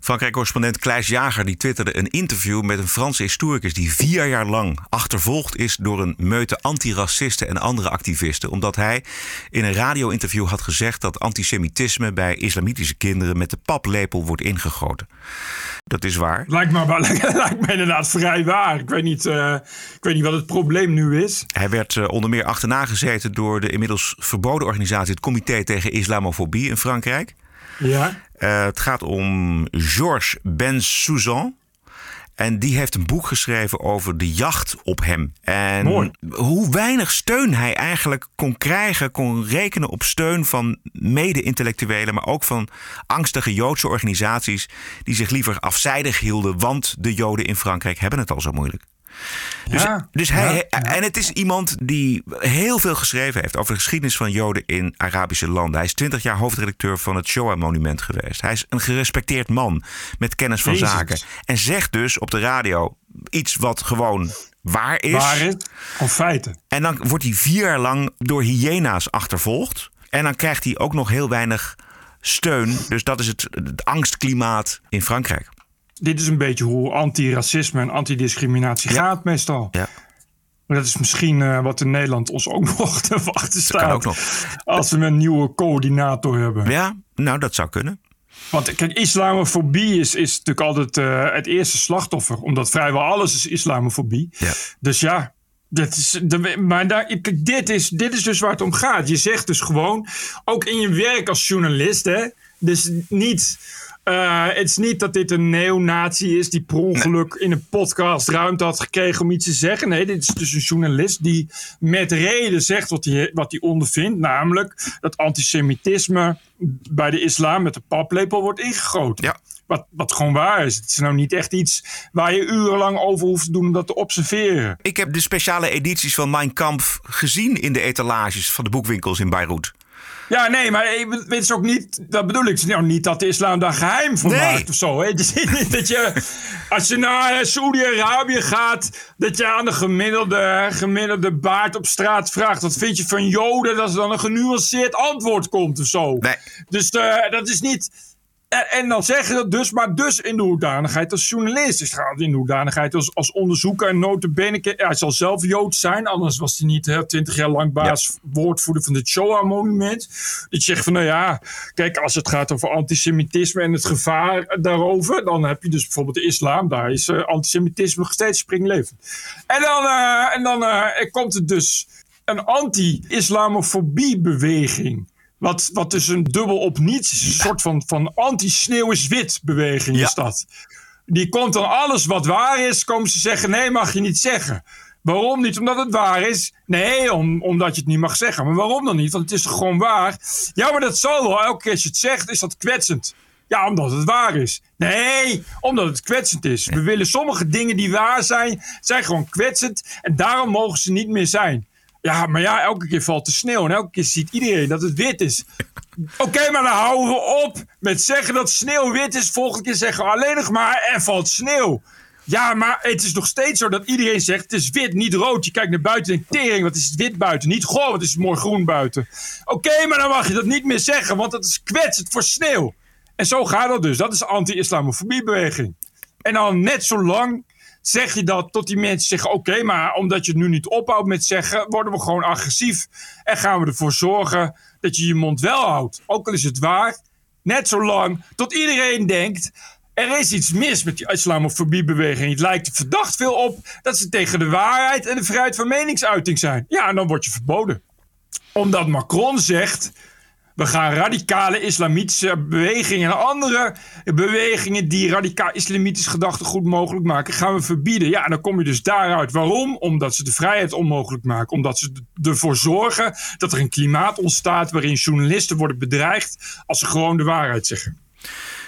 Frankrijk-correspondent Klaas Jager die twitterde een interview... met een Franse historicus die 4 jaar lang achtervolgd is... door een meute antiracisten en andere activisten... omdat hij in een radio-interview had gezegd... dat antisemitisme bij islamitische kinderen... met de paplepel wordt ingegoten. Dat is waar. Lijkt me inderdaad vrij waar. Ik weet niet wat het probleem nu is. Hij werd onder meer achterna gezeten door de inmiddels verboden organisatie... het Comité tegen Islamofobie in Frankrijk. Ja. Het gaat om Georges Bensoussan. En die heeft een boek geschreven over de jacht op hem. En mooi. Hoe weinig steun hij eigenlijk kon rekenen op steun van mede-intellectuelen... maar ook van angstige Joodse organisaties... die zich liever afzijdig hielden... want de Joden in Frankrijk hebben het al zo moeilijk. En het is iemand die heel veel geschreven heeft... over de geschiedenis van Joden in Arabische landen. Hij is 20 jaar hoofdredacteur van het Shoah-monument geweest. Hij is een gerespecteerd man met kennis van zaken. En zegt dus op de radio iets wat gewoon waar is. Waar is, of feiten. En dan wordt hij 4 jaar lang door hyena's achtervolgd. En dan krijgt hij ook nog heel weinig steun. Dus dat is het angstklimaat in Frankrijk. Dit is een beetje hoe antiracisme en antidiscriminatie gaat meestal. Ja. Maar dat is misschien wat in Nederland ons ook nog te wachten staat. Dat kan ook nog. Als we een nieuwe coördinator hebben. Ja, nou dat zou kunnen. Want kijk, islamofobie is natuurlijk altijd het eerste slachtoffer. Omdat vrijwel alles is islamofobie. Ja. Dus ja, dit is dus waar het om gaat. Je zegt dus gewoon, ook in je werk als journalist, hè, dus niet... Het is niet dat dit een neonazi is die per ongeluk in een podcast ruimte had gekregen om iets te zeggen. Nee, dit is dus een journalist die met reden zegt wat hij ondervindt. Namelijk dat antisemitisme bij de islam met de paplepel wordt ingegoten. Ja. Wat gewoon waar is. Het is nou niet echt iets waar je urenlang over hoeft te doen om dat te observeren. Ik heb de speciale edities van Mein Kampf gezien in de etalages van de boekwinkels in Beirut. Ja, nee, maar het is ook niet... Dat bedoel ik nou niet dat de islam daar geheim van maakt of zo. Het is niet dat je... Als je naar Saoedi-Arabië gaat... dat je aan de gemiddelde baard op straat vraagt... wat vind je van Joden? Dat er dan een genuanceerd antwoord komt of zo. Nee. Dus dat is niet... En dan zeggen dat dus, maar dus in de hoedanigheid als journalist. Dus gaat in de hoedanigheid als onderzoeker en nota bene. Hij zal zelf Jood zijn, anders was hij niet 20 jaar lang woordvoerder van het Shoah-monument. Dat je zegt van, nou ja, kijk, als het gaat over antisemitisme en het gevaar daarover, dan heb je dus bijvoorbeeld de islam. Daar is antisemitisme nog steeds springlevend. En dan er komt er dus een anti-islamofobie-beweging. Wat dus een dubbel op niets is. Een soort van anti-sneeuw is wit beweging is dat. Die komt dan alles wat waar is, komen ze zeggen... nee, mag je niet zeggen. Waarom niet? Omdat het waar is. Nee, omdat je het niet mag zeggen. Maar waarom dan niet? Want het is toch gewoon waar? Ja, maar dat zal wel. Elke keer als je het zegt, is dat kwetsend. Ja, omdat het waar is. Nee, omdat het kwetsend is. We willen sommige dingen die waar zijn, zijn gewoon kwetsend. En daarom mogen ze niet meer zijn. Ja, maar ja, elke keer valt de sneeuw en elke keer ziet iedereen dat het wit is. Oké, maar dan houden we op met zeggen dat sneeuw wit is. Volgende keer zeggen we alleen nog maar er valt sneeuw. Ja, maar het is nog steeds zo dat iedereen zegt het is wit, niet rood. Je kijkt naar buiten en denkt, tering, wat is het wit buiten? Niet, goh, wat is het mooi groen buiten. Oké, maar dan mag je dat niet meer zeggen, want dat is kwetsend voor sneeuw. En zo gaat dat dus. Dat is anti-islamofobiebeweging. En dan net zo lang... zeg je dat tot die mensen zeggen... oké, maar omdat je het nu niet ophoudt met zeggen... worden we gewoon agressief. En gaan we ervoor zorgen dat je je mond wel houdt. Ook al is het waar. Net zo lang tot iedereen denkt... er is iets mis met die islamofobiebeweging. Het lijkt verdacht veel op... dat ze tegen de waarheid en de vrijheid van meningsuiting zijn. Ja, en dan word je verboden. Omdat Macron zegt... we gaan radicale islamitische bewegingen en andere bewegingen... die radicaal islamitisch gedachtegoed mogelijk maken, gaan we verbieden. Ja, en dan kom je dus daaruit. Waarom? Omdat ze de vrijheid onmogelijk maken. Omdat ze ervoor zorgen dat er een klimaat ontstaat... waarin journalisten worden bedreigd als ze gewoon de waarheid zeggen.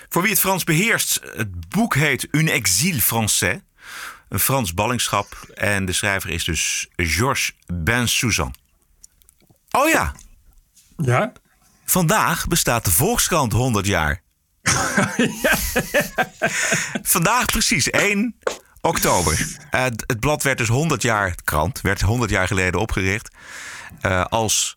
Voor wie het Frans beheerst, het boek heet Un exil français. Een Frans ballingschap. En de schrijver is dus Georges Bensoussan. Oh ja. Ja? Vandaag bestaat de Volkskrant 100 jaar. Vandaag precies 1 oktober. Het blad werd dus 100 jaar, de krant werd 100 jaar geleden opgericht... als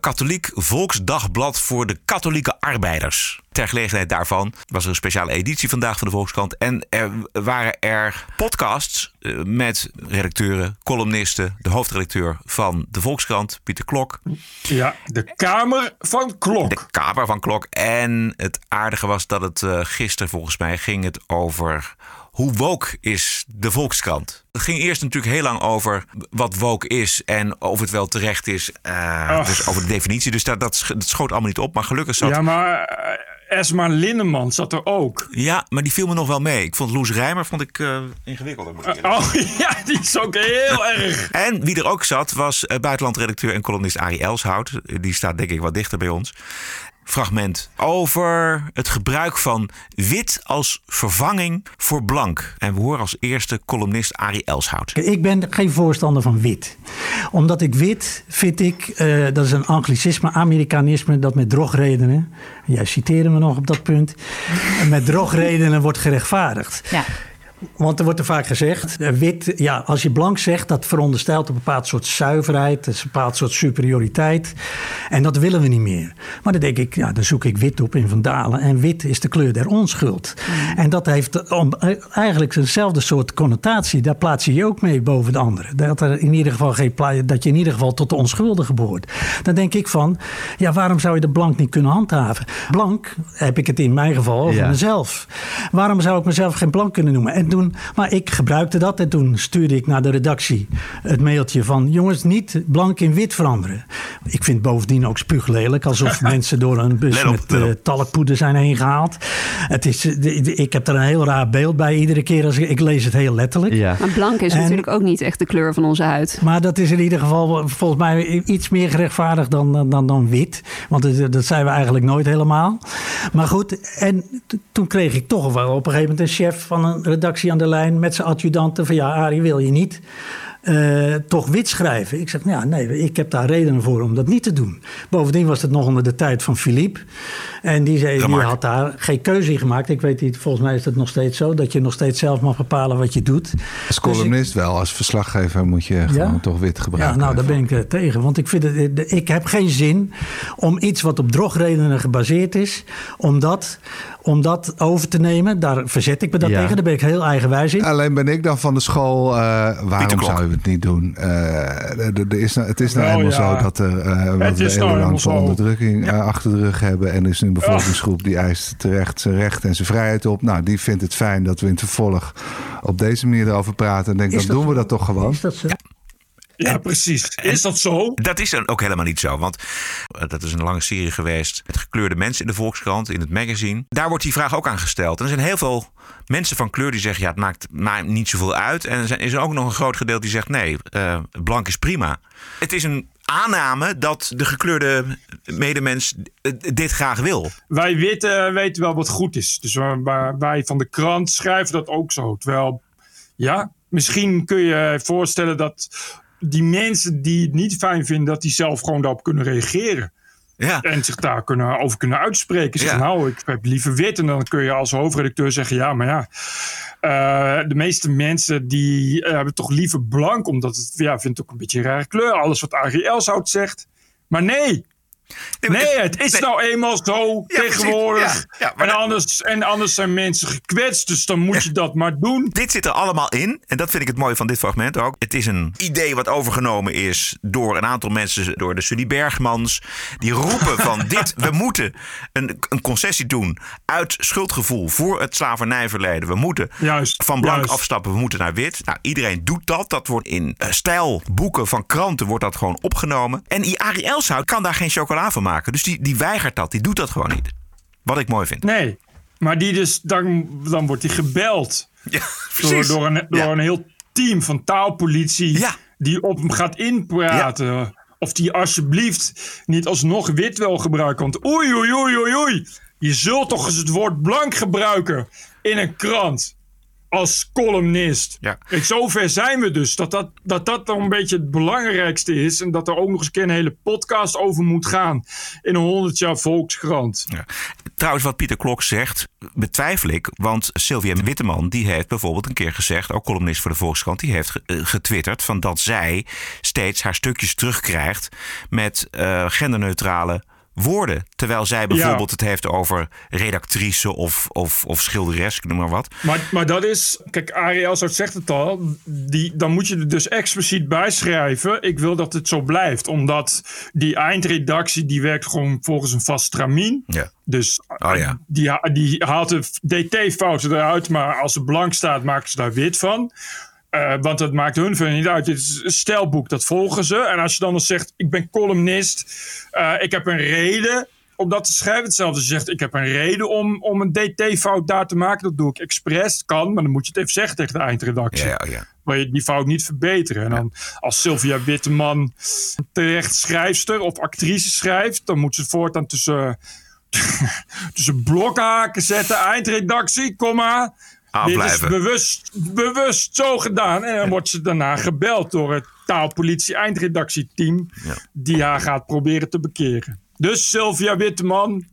katholiek volksdagblad voor de katholieke arbeiders. Ter gelegenheid daarvan was er een speciale editie vandaag van de Volkskrant... en er waren er podcasts met redacteuren, columnisten... de hoofdredacteur van de Volkskrant, Pieter Klok. Ja, de Kamer van Klok. De Kamer van Klok. En het aardige was dat het gisteren volgens mij ging het over... hoe woke is de Volkskrant? Het ging eerst natuurlijk heel lang over wat woke is... en of het wel terecht is, dus over de definitie. Dus dat schoot allemaal niet op, maar gelukkig zat... Ja, maar Esma Linneman zat er ook. Ja, maar die viel me nog wel mee. Ik vond Loes Rijmer ingewikkelder. Ja, die is ook heel erg. En wie er ook zat was buitenlandredacteur en columnist Arie Elshout. Die staat denk ik wat dichter bij ons. Fragment over het gebruik van wit als vervanging voor blank. En we horen als eerste columnist Arie Elshout. Ik ben geen voorstander van wit. Omdat ik wit, vind ik, dat is een anglicisme, Amerikanisme... dat met drogredenen, jij citeerde me nog op dat punt... met drogredenen wordt gerechtvaardigd. Ja. Want er wordt er vaak gezegd, wit, ja, als je blank zegt... dat veronderstelt een bepaald soort zuiverheid, een bepaald soort superioriteit. En dat willen we niet meer. Maar dan denk ik, ja, dan zoek ik wit op in Van Dalen. En wit is de kleur der onschuld. Mm. En dat heeft eigenlijk eenzelfde soort connotatie. Daar plaats je je ook mee boven de anderen. Dat, er in ieder geval dat je in ieder geval tot de onschuldige behoort. Dan denk ik van, ja, waarom zou je de blank niet kunnen handhaven? Blank heb ik het in mijn geval over mezelf. Waarom zou ik mezelf geen blank kunnen noemen? En toen, maar ik gebruikte dat en toen stuurde ik naar de redactie het mailtje van... jongens, niet blank in wit veranderen. Ik vind bovendien ook spuuglelijk. Alsof mensen door een bus met talkpoeder zijn heen gehaald. Het is, ik heb er een heel raar beeld bij iedere keer. Als ik lees het heel letterlijk. Ja. Maar blank is natuurlijk ook niet echt de kleur van onze huid. Maar dat is in ieder geval volgens mij iets meer gerechtvaardigd dan wit. Want dat zijn we eigenlijk nooit helemaal. Maar goed, en toen kreeg ik toch wel op een gegeven moment een chef van een redactie aan de lijn met zijn adjudanten van ja, Arie, wil je niet toch wit schrijven? Ik zeg, nou, nee, ik heb daar redenen voor om dat niet te doen. Bovendien was het nog onder de tijd van Philippe. En die had daar geen keuze in gemaakt. Ik weet niet, volgens mij is dat nog steeds zo... dat je nog steeds zelf mag bepalen wat je doet. Als columnist wel, als verslaggever moet je gewoon toch wit gebruiken. Ja, nou, daar ben ik tegen. Want ik heb geen zin om iets wat op drogredenen gebaseerd is... om dat over te nemen. Daar verzet ik me dat tegen. Daar ben ik heel eigenwijs in. Alleen ben ik dan van de school... waarom zou je het niet doen? Het is nou helemaal zo dat we Nederlandse onderdrukking achter de rug hebben... en dus een bevolkingsgroep die eist terecht zijn recht en zijn vrijheid op. Nou, die vindt het fijn dat we in het vervolg op deze manier erover praten. En denk, dan doen we dat toch gewoon. Is dat zo? Ja, precies. Is dat zo? Dat is dan ook helemaal niet zo. Want dat is een lange serie geweest met gekleurde mensen in de Volkskrant, in het magazine. Daar wordt die vraag ook aan gesteld. En er zijn heel veel mensen van kleur die zeggen... ja, het maakt niet zoveel uit. En er is ook nog een groot gedeelte die zegt... nee, blank is prima. Het is een aanname dat de gekleurde medemens dit graag wil. Wij witten weten wel wat goed is. Dus wij van de krant schrijven dat ook zo. Terwijl, ja, misschien kun je voorstellen dat... die mensen die het niet fijn vinden... dat die zelf gewoon daarop kunnen reageren. Ja. En zich daar over kunnen uitspreken. Zeggen, nou, ik heb liever wit. En dan kun je als hoofdredacteur zeggen... ja, maar ja... de meeste mensen die hebben toch liever blank... omdat het vindt ook een beetje een rare kleur. Alles wat Arie Elshout zegt. Maar nee, het is nou eenmaal zo tegenwoordig. Ja, maar en anders zijn mensen gekwetst, dus dan moet je dat maar doen. Dit zit er allemaal in, en dat vind ik het mooie van dit fragment ook. Het is een idee wat overgenomen is door een aantal mensen, door de Sully Bergmans. Die roepen van we moeten een concessie doen uit schuldgevoel voor het slavernijverleden. We moeten van blank afstappen, we moeten naar wit. Nou, iedereen doet dat. Dat wordt in stijlboeken van kranten wordt dat gewoon opgenomen. En Arie Elshout kan daar geen chocola van maken. Dus die weigert dat. Die doet dat gewoon niet. Wat ik mooi vind. Nee, maar dan wordt hij gebeld. Ja, precies. Door een heel team van taalpolitie die op hem gaat inpraten. Ja. Of die alsjeblieft niet alsnog wit wil gebruiken. Want oei. Je zult toch eens het woord blank gebruiken in een krant. Als columnist. Ja. Kijk, zover zijn we dus. Dat dan een beetje het belangrijkste is. En dat er ook nog eens een hele podcast over moet gaan. In een 100 jaar Volkskrant. Ja. Trouwens, wat Pieter Klok zegt, betwijfel ik. Want Sylvia Witteman, die heeft bijvoorbeeld een keer gezegd... ook columnist voor de Volkskrant, die heeft getwitterd... van dat zij steeds haar stukjes terugkrijgt met genderneutrale... woorden. Terwijl zij bijvoorbeeld het heeft over redactrice of schilderes, ik noem maar wat. Maar dat is... Kijk, Arie Elshout zegt het al. Dan moet je er dus expliciet bij schrijven. Ik wil dat het zo blijft. Omdat die eindredactie, die werkt gewoon volgens een vast stramien. Ja. Dus die haalt de dt-fouten eruit. Maar als het blank staat, maken ze daar wit van. Want dat maakt hun verder niet uit. Dit is een stijlboek, dat volgen ze. En als je dan nog zegt, ik ben columnist. Ik heb een reden om dat te schrijven. Hetzelfde als je zegt, ik heb een reden om een dt-fout daar te maken. Dat doe ik expres, kan. Maar dan moet je het even zeggen tegen de eindredactie. Ja. Wil je die fout niet verbeteren. En dan als Sylvia Witteman terecht schrijfster of actrice schrijft... dan moet ze voortaan tussen blokhaken zetten. Eindredactie, komma... Dit is bewust zo gedaan. En dan wordt ze daarna gebeld door het taalpolitie-eindredactieteam... die haar gaat proberen te bekeren. Dus Sylvia Witteman,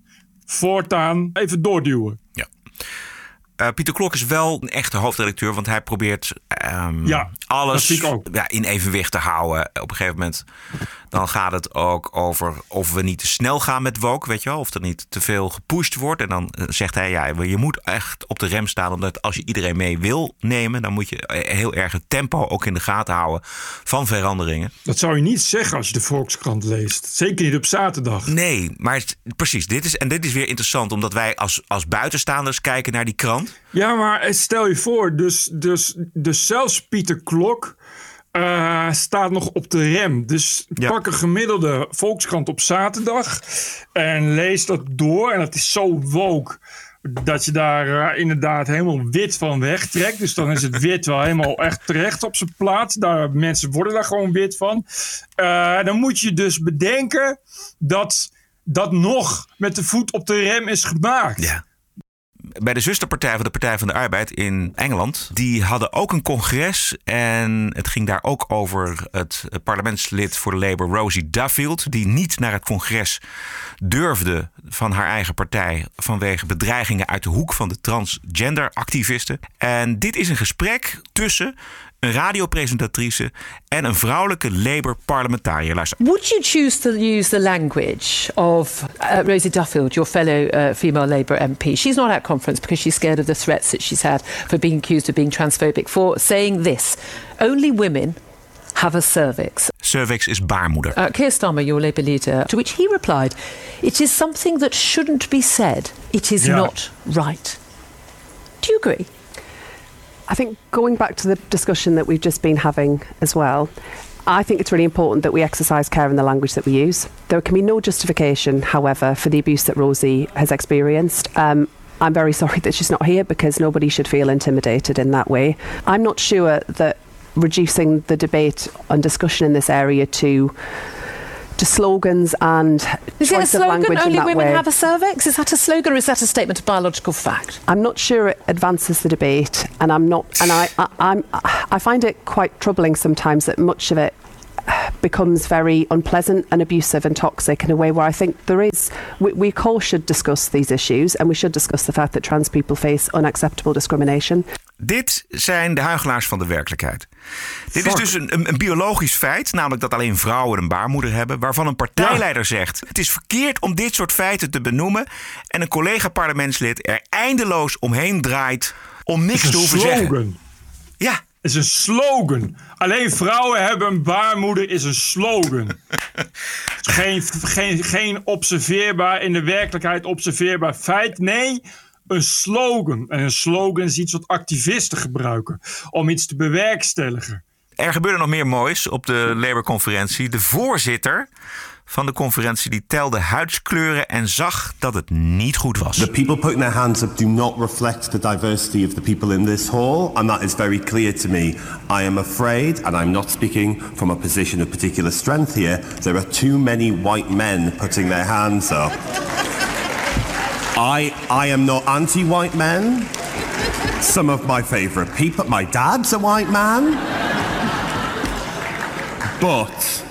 voortaan even doorduwen. Ja. Pieter Klok is wel een echte hoofdredacteur... want hij probeert alles in evenwicht te houden. Op een gegeven moment Dan gaat het ook over of we niet te snel gaan met woke, weet je wel. Of er niet te veel gepusht wordt. En dan zegt hij, ja, je moet echt op de rem staan. Omdat als je iedereen mee wil nemen, dan moet je heel erg het tempo ook in de gaten houden van veranderingen. Dat zou je niet zeggen als je de Volkskrant leest. Zeker niet op zaterdag. Nee, maar precies. Dit is weer interessant, omdat wij als buitenstaanders kijken naar die krant. Ja, maar stel je voor, dus zelfs Pieter Klok staat nog op de rem. Dus pak een gemiddelde Volkskrant op zaterdag en lees dat door. En dat is zo woke dat je daar inderdaad helemaal wit van wegtrekt. Dus dan is het wit wel helemaal echt terecht op zijn plaats. Mensen worden daar gewoon wit van. Dan moet je dus bedenken dat nog met de voet op de rem is gemaakt. Ja. Bij de zusterpartij van de Partij van de Arbeid in Engeland, die hadden ook een congres. En het ging daar ook over het parlementslid voor de Labour, Rosie Duffield, die niet naar het congres durfde van haar eigen partij vanwege bedreigingen uit de hoek van de transgenderactivisten. En dit is een gesprek tussen een radiopresentatrice en een vrouwelijke Labour-parlementariër. Luister. Would you choose to use the language of Rosie Duffield, your fellow female Labour MP? She's not at conference because she's scared of the threats that she's had for being accused of being transphobic, for saying this. Only women have a cervix. Cervix is baarmoeder. Keir Starmer, your Labour leader, to which he replied, it is something that shouldn't be said. It is not right. Do you agree? I think going back to the discussion that we've just been having as well, I think it's really important that we exercise care in the language that we use. There can be no justification, however, for the abuse that Rosie has experienced. I'm very sorry that she's not here because nobody should feel intimidated in that way. I'm not sure that reducing the debate and discussion in this area to slogans and is choice it a slogan, of language only in that women way. Have a cervix? Is that a slogan or is that a statement of biological fact? I'm not sure it advances the debate, and I find it quite troubling sometimes that much of it becomes very unpleasant and abusive and toxic in a way where I think we all should discuss these issues, and we should discuss the fact that trans people face unacceptable discrimination. Dit zijn de huichelaars van de werkelijkheid. Dit is dus een biologisch feit, namelijk dat alleen vrouwen een baarmoeder hebben, waarvan een partijleider zegt, het is verkeerd om dit soort feiten te benoemen, en een collega-parlementslid er eindeloos omheen draait om niks te hoeven zeggen. Ja. Is een slogan. Alleen vrouwen hebben een baarmoeder is een slogan. Geen observeerbaar, in de werkelijkheid observeerbaar feit. Nee, een slogan. En een slogan is iets wat activisten gebruiken om iets te bewerkstelligen. Er gebeurde nog meer moois op de Labour-conferentie. De voorzitter van de conferentie die telde huidskleuren en zag dat het niet goed was. The people putting their hands up do not reflect the diversity of the people in this hall, and that is very clear to me. I am afraid, and I'm not speaking from a position of particular strength here, there are too many white men putting their hands up. I am not anti-white men. Some of my favourite people, my dad's a white man. But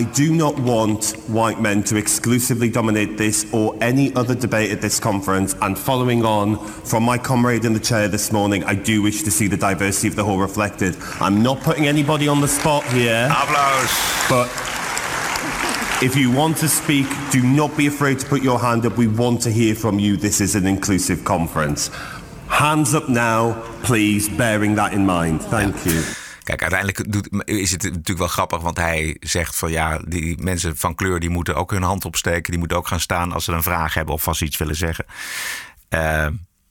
I do not want white men to exclusively dominate this or any other debate at this conference. And following on from my comrade in the chair this morning, I do wish to see the diversity of the hall reflected. I'm not putting anybody on the spot here. Applause. But if you want to speak, do not be afraid to put your hand up. We want to hear from you. This is an inclusive conference. Hands up now, please, bearing that in mind. Thank you. Kijk, uiteindelijk is het natuurlijk wel grappig, want hij zegt van ja, die mensen van kleur die moeten ook hun hand opsteken. Die moeten ook gaan staan als ze een vraag hebben of als ze iets willen zeggen.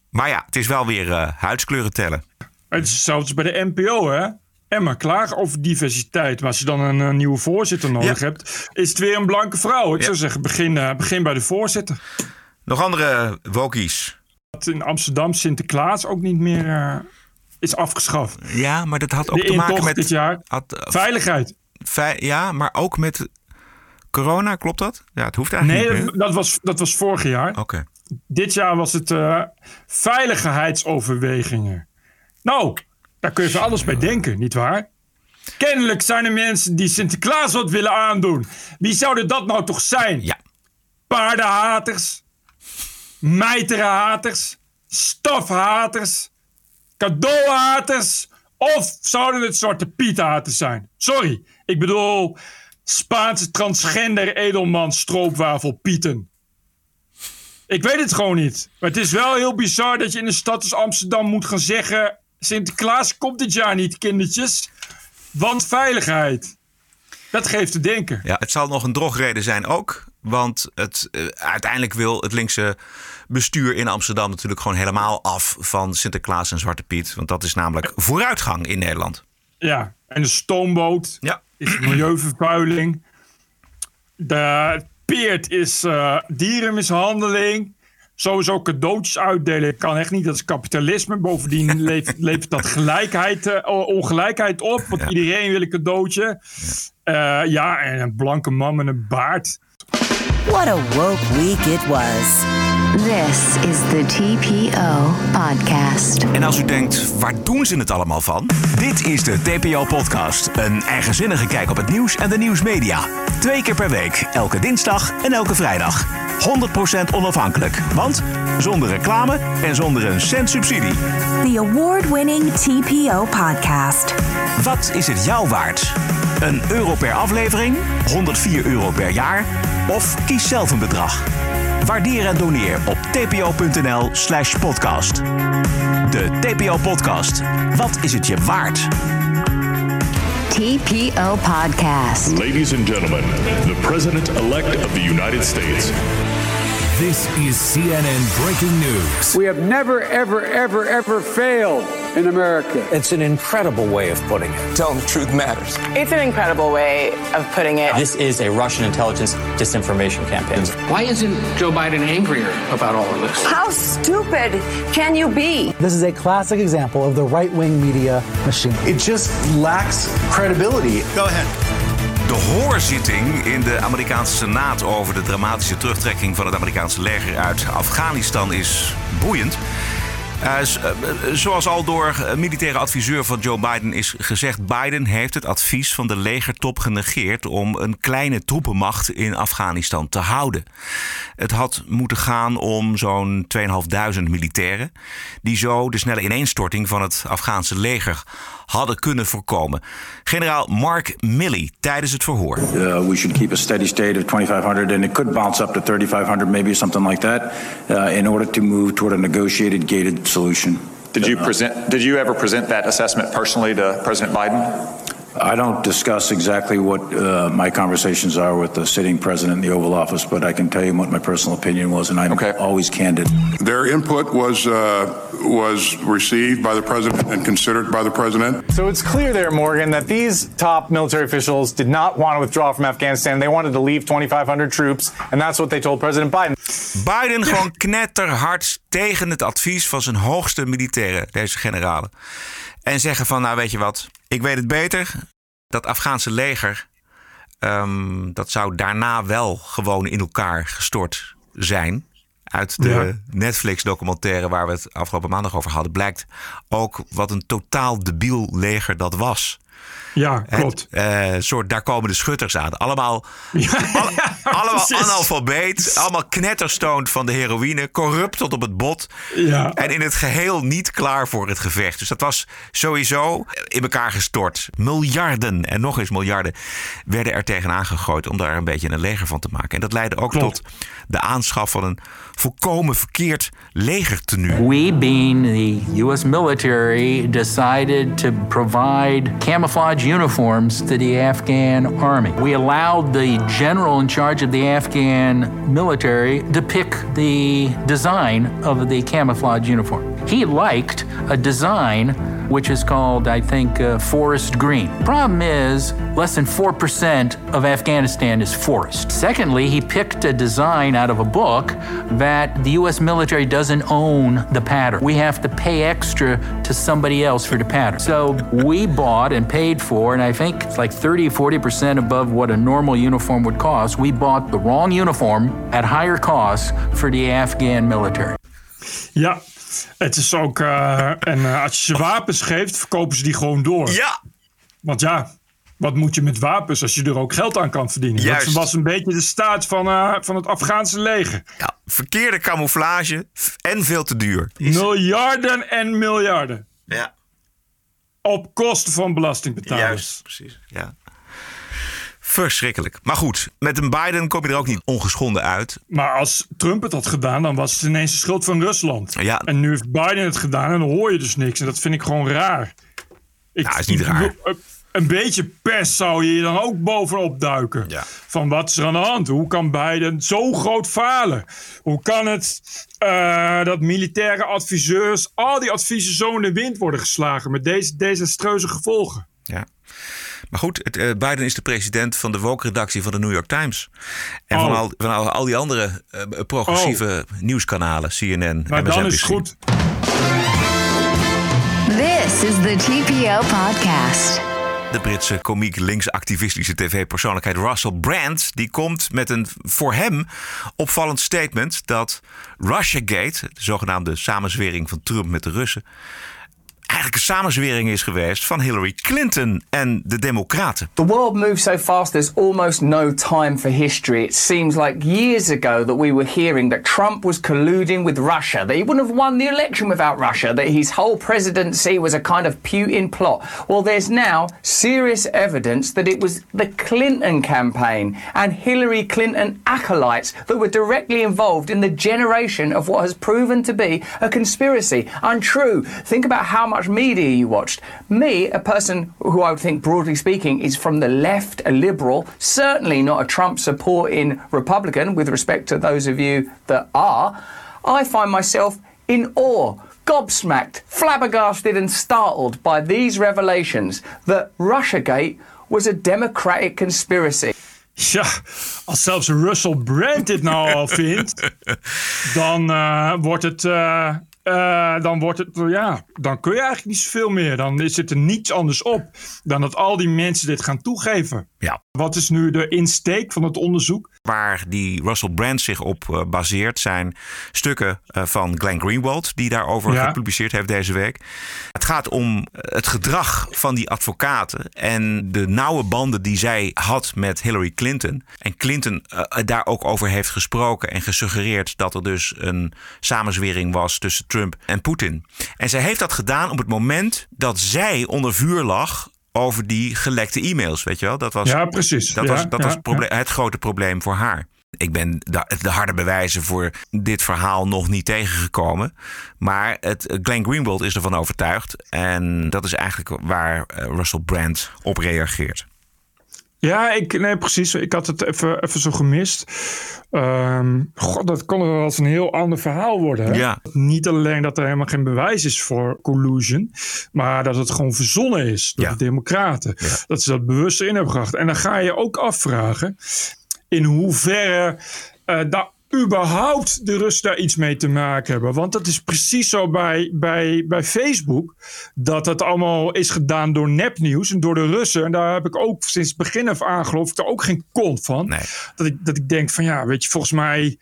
Maar ja, het is wel weer huidskleuren tellen. Het is zelfs bij de NPO, hè? Emma klaagt over diversiteit. Maar als je dan een nieuwe voorzitter nodig hebt, is het weer een blanke vrouw. Ik zou zeggen, begin bij de voorzitter. Nog andere wokies? In Amsterdam Sinterklaas ook niet meer is afgeschaft. Ja, maar dat had ook te maken met dit jaar. Veiligheid. Ja, maar ook met corona, klopt dat? Ja, het hoeft eigenlijk niet meer. Dat was vorig jaar. Oké. Dit jaar was het veiligheidsoverwegingen. Nou, daar kun je van alles bij denken, nietwaar? Kennelijk zijn er mensen die Sinterklaas wat willen aandoen. Wie zouden dat nou toch zijn? Ja. Paardenhaters, mijterenhaters, stafhaters, cadeauhaters, of zouden het Zwarte Piet-haters zijn? Sorry, ik bedoel, Spaanse transgender edelman stroopwafel Pieten. Ik weet het gewoon niet. Maar het is wel heel bizar dat je in een stad als Amsterdam moet gaan zeggen... Sinterklaas komt dit jaar niet, kindertjes. Want veiligheid. Dat geeft te denken. Ja, het zal nog een drogreden zijn ook. Want het, uiteindelijk wil het linkse bestuur in Amsterdam natuurlijk gewoon helemaal af van Sinterklaas en Zwarte Piet. Want dat is namelijk vooruitgang in Nederland. Ja, en de stoomboot is milieuvervuiling. De peert is dierenmishandeling. Sowieso cadeautjes uitdelen kan echt niet. Dat is kapitalisme. Bovendien levert dat ongelijkheid op. Want iedereen wil een cadeautje. En een blanke man met een baard. What a woke week it was. This is the TPO podcast. En als u denkt, waar doen ze het allemaal van? Dit is de TPO podcast. Een eigenzinnige kijk op het nieuws en de nieuwsmedia. 2 keer per week, elke dinsdag en elke vrijdag. 100% onafhankelijk, want zonder reclame en zonder een cent subsidie. The award-winning TPO podcast. Wat is het jou waard? €1 per aflevering, €104 per jaar of kies zelf een bedrag. Waardeer en doneer op tpo.nl/podcast. De TPO podcast. Wat is het je waard? TPO podcast. Ladies and gentlemen, the president-elect of the United States. This is CNN breaking news. We have never, ever, ever, ever failed in America. It's an incredible way of putting it. Telling the truth matters. It's an incredible way of putting it. This is a Russian intelligence disinformation campaign. Why isn't Joe Biden angrier about all of this? How stupid can you be? This is a classic example of the right-wing media machine. It just lacks credibility. Go ahead. De hoorzitting in de Amerikaanse Senaat over de dramatische terugtrekking van het Amerikaanse leger uit Afghanistan is boeiend. Zoals al door militaire adviseur van Joe Biden is gezegd, Biden heeft het advies van de legertop genegeerd om een kleine troepenmacht in Afghanistan te houden. Het had moeten gaan om zo'n 2.500 militairen die zo de snelle ineenstorting van het Afghaanse leger hadden kunnen voorkomen. Generaal Mark Milley tijdens het verhoor. We should keep a steady state of 2,500 and it could bounce up to 3,500, maybe something like that, in order to move toward a negotiated gated solution. Did you ever present that assessment personally to President Biden? I don't discuss exactly what my conversations are with the sitting president in the Oval Office, but I can tell you what my personal opinion was, and I'm always candid. Their input was received by the president and considered by the president. So it's clear there, Morgan, that these top military officials did not want to withdraw from Afghanistan. They wanted to leave 2,500 troops, and that's what they told President Biden. Biden gewoon knetterhard tegen het advies van zijn hoogste militairen, deze generalen. En zeggen van, nou weet je wat, ik weet het beter. Dat Afghaanse leger, dat zou daarna wel gewoon in elkaar gestort zijn. Uit de Netflix documentaire waar we het afgelopen maandag over hadden, blijkt ook wat een totaal debiel leger dat was. Ja, klopt. Soort daar komen de schutters aan. Allemaal analfabeet. Allemaal knetterstoned van de heroïne. Corrupt tot op het bot. Ja. En in het geheel niet klaar voor het gevecht. Dus dat was sowieso in elkaar gestort. Miljarden en nog eens miljarden werden er tegenaan gegooid om daar een beetje een leger van te maken. En dat leidde ook tot de aanschaf van een volkomen verkeerd legertenue. We being the US military decided to provide camouflage uniforms to the Afghan army. We allowed the general in charge of the Afghan military to pick the design of the camouflage uniform. He liked a design which is called, I think, forest green. Problem is, less than 4% of Afghanistan is forest. Secondly, he picked a design out of a book that the U.S. military doesn't own the pattern. We have to pay extra to somebody else for the pattern. So we bought and paid for, and I think it's like 30-40% above what a normal uniform would cost. We bought the wrong uniform at higher costs for the Afghan military. Yeah. Het is ook, als je ze wapens geeft, verkopen ze die gewoon door. Ja. Want ja, wat moet je met wapens als je er ook geld aan kan verdienen? Juist. Dat was een beetje de staat van het Afghaanse leger. Ja, verkeerde camouflage en veel te duur. Miljarden en miljarden. Ja. Op kosten van belastingbetalers. Juist, precies, ja. Verschrikkelijk. Maar goed, met een Biden kom je er ook niet ongeschonden uit. Maar als Trump het had gedaan, dan was het ineens de schuld van Rusland. Ja. En nu heeft Biden het gedaan en dan hoor je dus niks. En dat vind ik gewoon raar. Ja, nou, is niet raar. Een beetje pest zou je dan ook bovenop duiken. Ja. Van wat is er aan de hand? Hoe kan Biden zo groot falen? Hoe kan het dat militaire adviseurs, al die adviezen zo in de wind worden geslagen met deze desastreuze gevolgen? Ja. Maar goed, Biden is de president van de woke-redactie van de New York Times. En van al die andere progressieve nieuwskanalen, CNN, maar MSNBC. Dan is het goed. This is the TPO podcast. De Britse komiek linksactivistische tv-persoonlijkheid Russell Brand, die komt met een voor hem opvallend statement dat Russiagate, de zogenaamde samenzwering van Trump met de Russen, eigenlijk een samenzwering is geweest van Hillary Clinton en de Democraten. The world moves so fast there's almost no time for history. It seems like years ago that we were hearing that Trump was colluding with Russia, that he wouldn't have won the election without Russia, that his whole presidency was a kind of Putin plot. Well, there's now serious evidence that it was the Clinton campaign and Hillary Clinton acolytes that were directly involved in the generation of what has proven to be a conspiracy. Untrue. Think about how much media you watched. Me, a person who I would think, broadly speaking, is from the left, a liberal, certainly not a Trump-supporting Republican, with respect to those of you that are, I find myself in awe, gobsmacked, flabbergasted and startled by these revelations that Russiagate was a democratic conspiracy. Ja, als zelfs Russell Brand dit nou al vindt, dan kun je eigenlijk niet zoveel meer. Dan zit er niets anders op dan dat al die mensen dit gaan toegeven. Ja. Wat is nu de insteek van het onderzoek? Waar die Russell Brand zich op baseert zijn stukken van Glenn Greenwald, die daarover gepubliceerd heeft deze week. Het gaat om het gedrag van die advocaten en de nauwe banden die zij had met Hillary Clinton. En Clinton daar ook over heeft gesproken en gesuggereerd dat er dus een samenzwering was tussen Trump en Poetin. En zij heeft dat gedaan op het moment dat zij onder vuur lag over die gelekte e-mails, weet je wel? Dat was, ja, precies. Dat was het grote probleem voor haar. Ik ben de harde bewijzen voor dit verhaal nog niet tegengekomen. Maar Glenn Greenwald is ervan overtuigd. En dat is eigenlijk waar Russell Brand op reageert. Ja, precies. Ik had het even zo gemist. God, dat kon er wel eens een heel ander verhaal worden. Hè? Ja. Niet alleen dat er helemaal geen bewijs is voor collusion, maar dat het gewoon verzonnen is door de Democraten. Ja. Dat ze dat bewust erin hebben gebracht. En dan ga je ook afvragen in hoeverre daar überhaupt de Russen daar iets mee te maken hebben. Want dat is precies zo bij Facebook, dat het allemaal is gedaan door nepnieuws en door de Russen. En daar heb ik ook sinds het begin af aan, geloof ik, er ook geen kont van. Nee. Dat ik denk van ja, weet je, volgens mij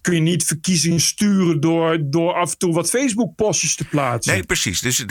kun je niet verkiezingen sturen door af en toe wat Facebook-postjes te plaatsen. Nee, precies. Dus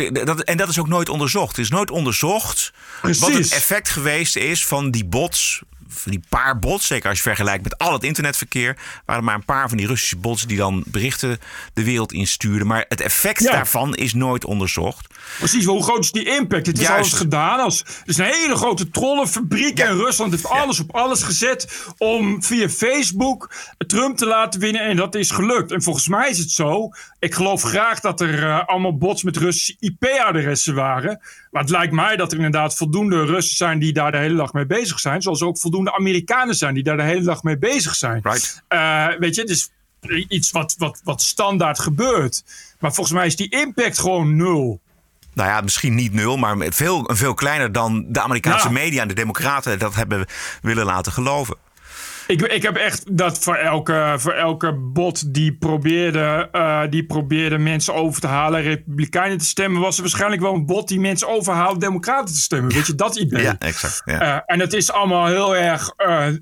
dat is ook nooit onderzocht. Het is nooit onderzocht wat het effect geweest is van die bots. Van die paar bots, zeker als je vergelijkt met al het internetverkeer, waren maar een paar van die Russische bots die dan berichten de wereld instuurden. Maar het effect daarvan is nooit onderzocht. Precies, hoe groot is die impact? Het is alles gedaan. Het is een hele grote trollenfabriek en Rusland heeft alles op alles gezet om via Facebook Trump te laten winnen en dat is gelukt. En volgens mij is het zo, ik geloof graag dat er allemaal bots met Russische IP-adressen waren. Maar het lijkt mij dat er inderdaad voldoende Russen zijn die daar de hele dag mee bezig zijn. Zoals ook voldoende Amerikanen zijn die daar de hele dag mee bezig zijn. Right. Weet je, het is iets wat standaard gebeurt. Maar volgens mij is die impact gewoon nul. Nou ja, misschien niet nul, maar veel kleiner dan de Amerikaanse media en de Democraten dat hebben willen laten geloven. Ik heb echt dat voor elke bot die probeerde mensen over te halen Republikeinen te stemmen, was er waarschijnlijk wel een bot die mensen overhaalt Democraten te stemmen. Weet je, dat idee? Ja, exact. Ja. En dat is allemaal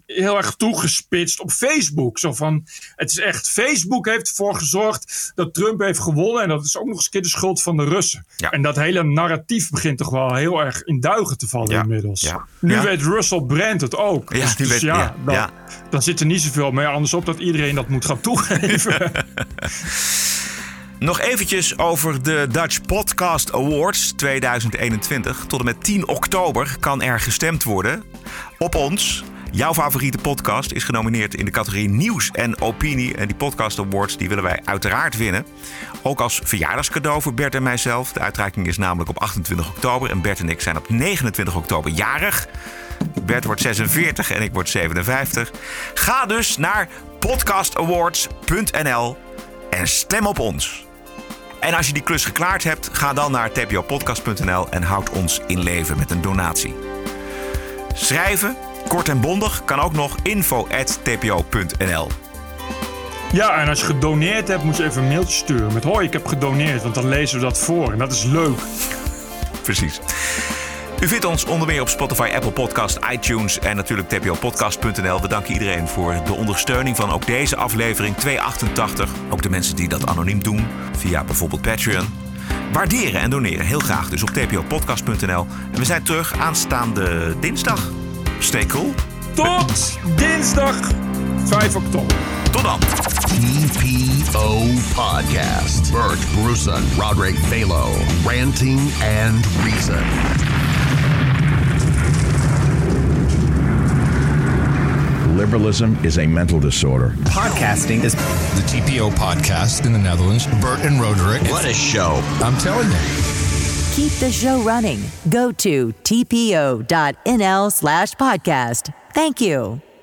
heel erg toegespitst op Facebook. Zo van, het is echt, Facebook heeft ervoor gezorgd dat Trump heeft gewonnen en dat is ook nog eens een keer de schuld van de Russen. Ja. En dat hele narratief begint toch wel heel erg in duigen te vallen inmiddels. Ja. Nu weet Russell Brand het ook. Ja, dus, Dan zit er niet zoveel mee anders op dat iedereen dat moet gaan toegeven. Nog eventjes over de Dutch Podcast Awards 2021. Tot en met 10 oktober kan er gestemd worden Op ons. Jouw favoriete podcast is genomineerd in de categorie Nieuws en Opinie. En die podcast awards die willen wij uiteraard winnen. Ook als verjaardagscadeau voor Bert en mijzelf. De uitreiking is namelijk op 28 oktober. En Bert en ik zijn op 29 oktober jarig. Bert wordt 46 en ik word 57. Ga dus naar podcastawards.nl en stem op ons. En als je die klus geklaard hebt, ga dan naar tpopodcast.nl en houd ons in leven met een donatie. Schrijven, kort en bondig, kan ook nog info@tpo.nl. Ja, en als je gedoneerd hebt, moet je even een mailtje sturen met hoi, ik heb gedoneerd, want dan lezen we dat voor en dat is leuk. Precies. U vindt ons onder meer op Spotify, Apple Podcast, iTunes en natuurlijk tpopodcast.nl. We danken iedereen voor de ondersteuning van ook deze aflevering 288. Ook de mensen die dat anoniem doen, via bijvoorbeeld Patreon. Waarderen en doneren heel graag dus op tpopodcast.nl. En we zijn terug aanstaande dinsdag. Stay cool. Tot dinsdag 5 oktober. Tot dan. TPO Podcast. Bert Brussen, Roderick Balo. Ranting and Reason. Liberalism is a mental disorder. Podcasting is the TPO podcast in the Netherlands. Bert and Roderick. What a show. I'm telling you. Keep the show running. Go to tpo.nl/podcast. Thank you.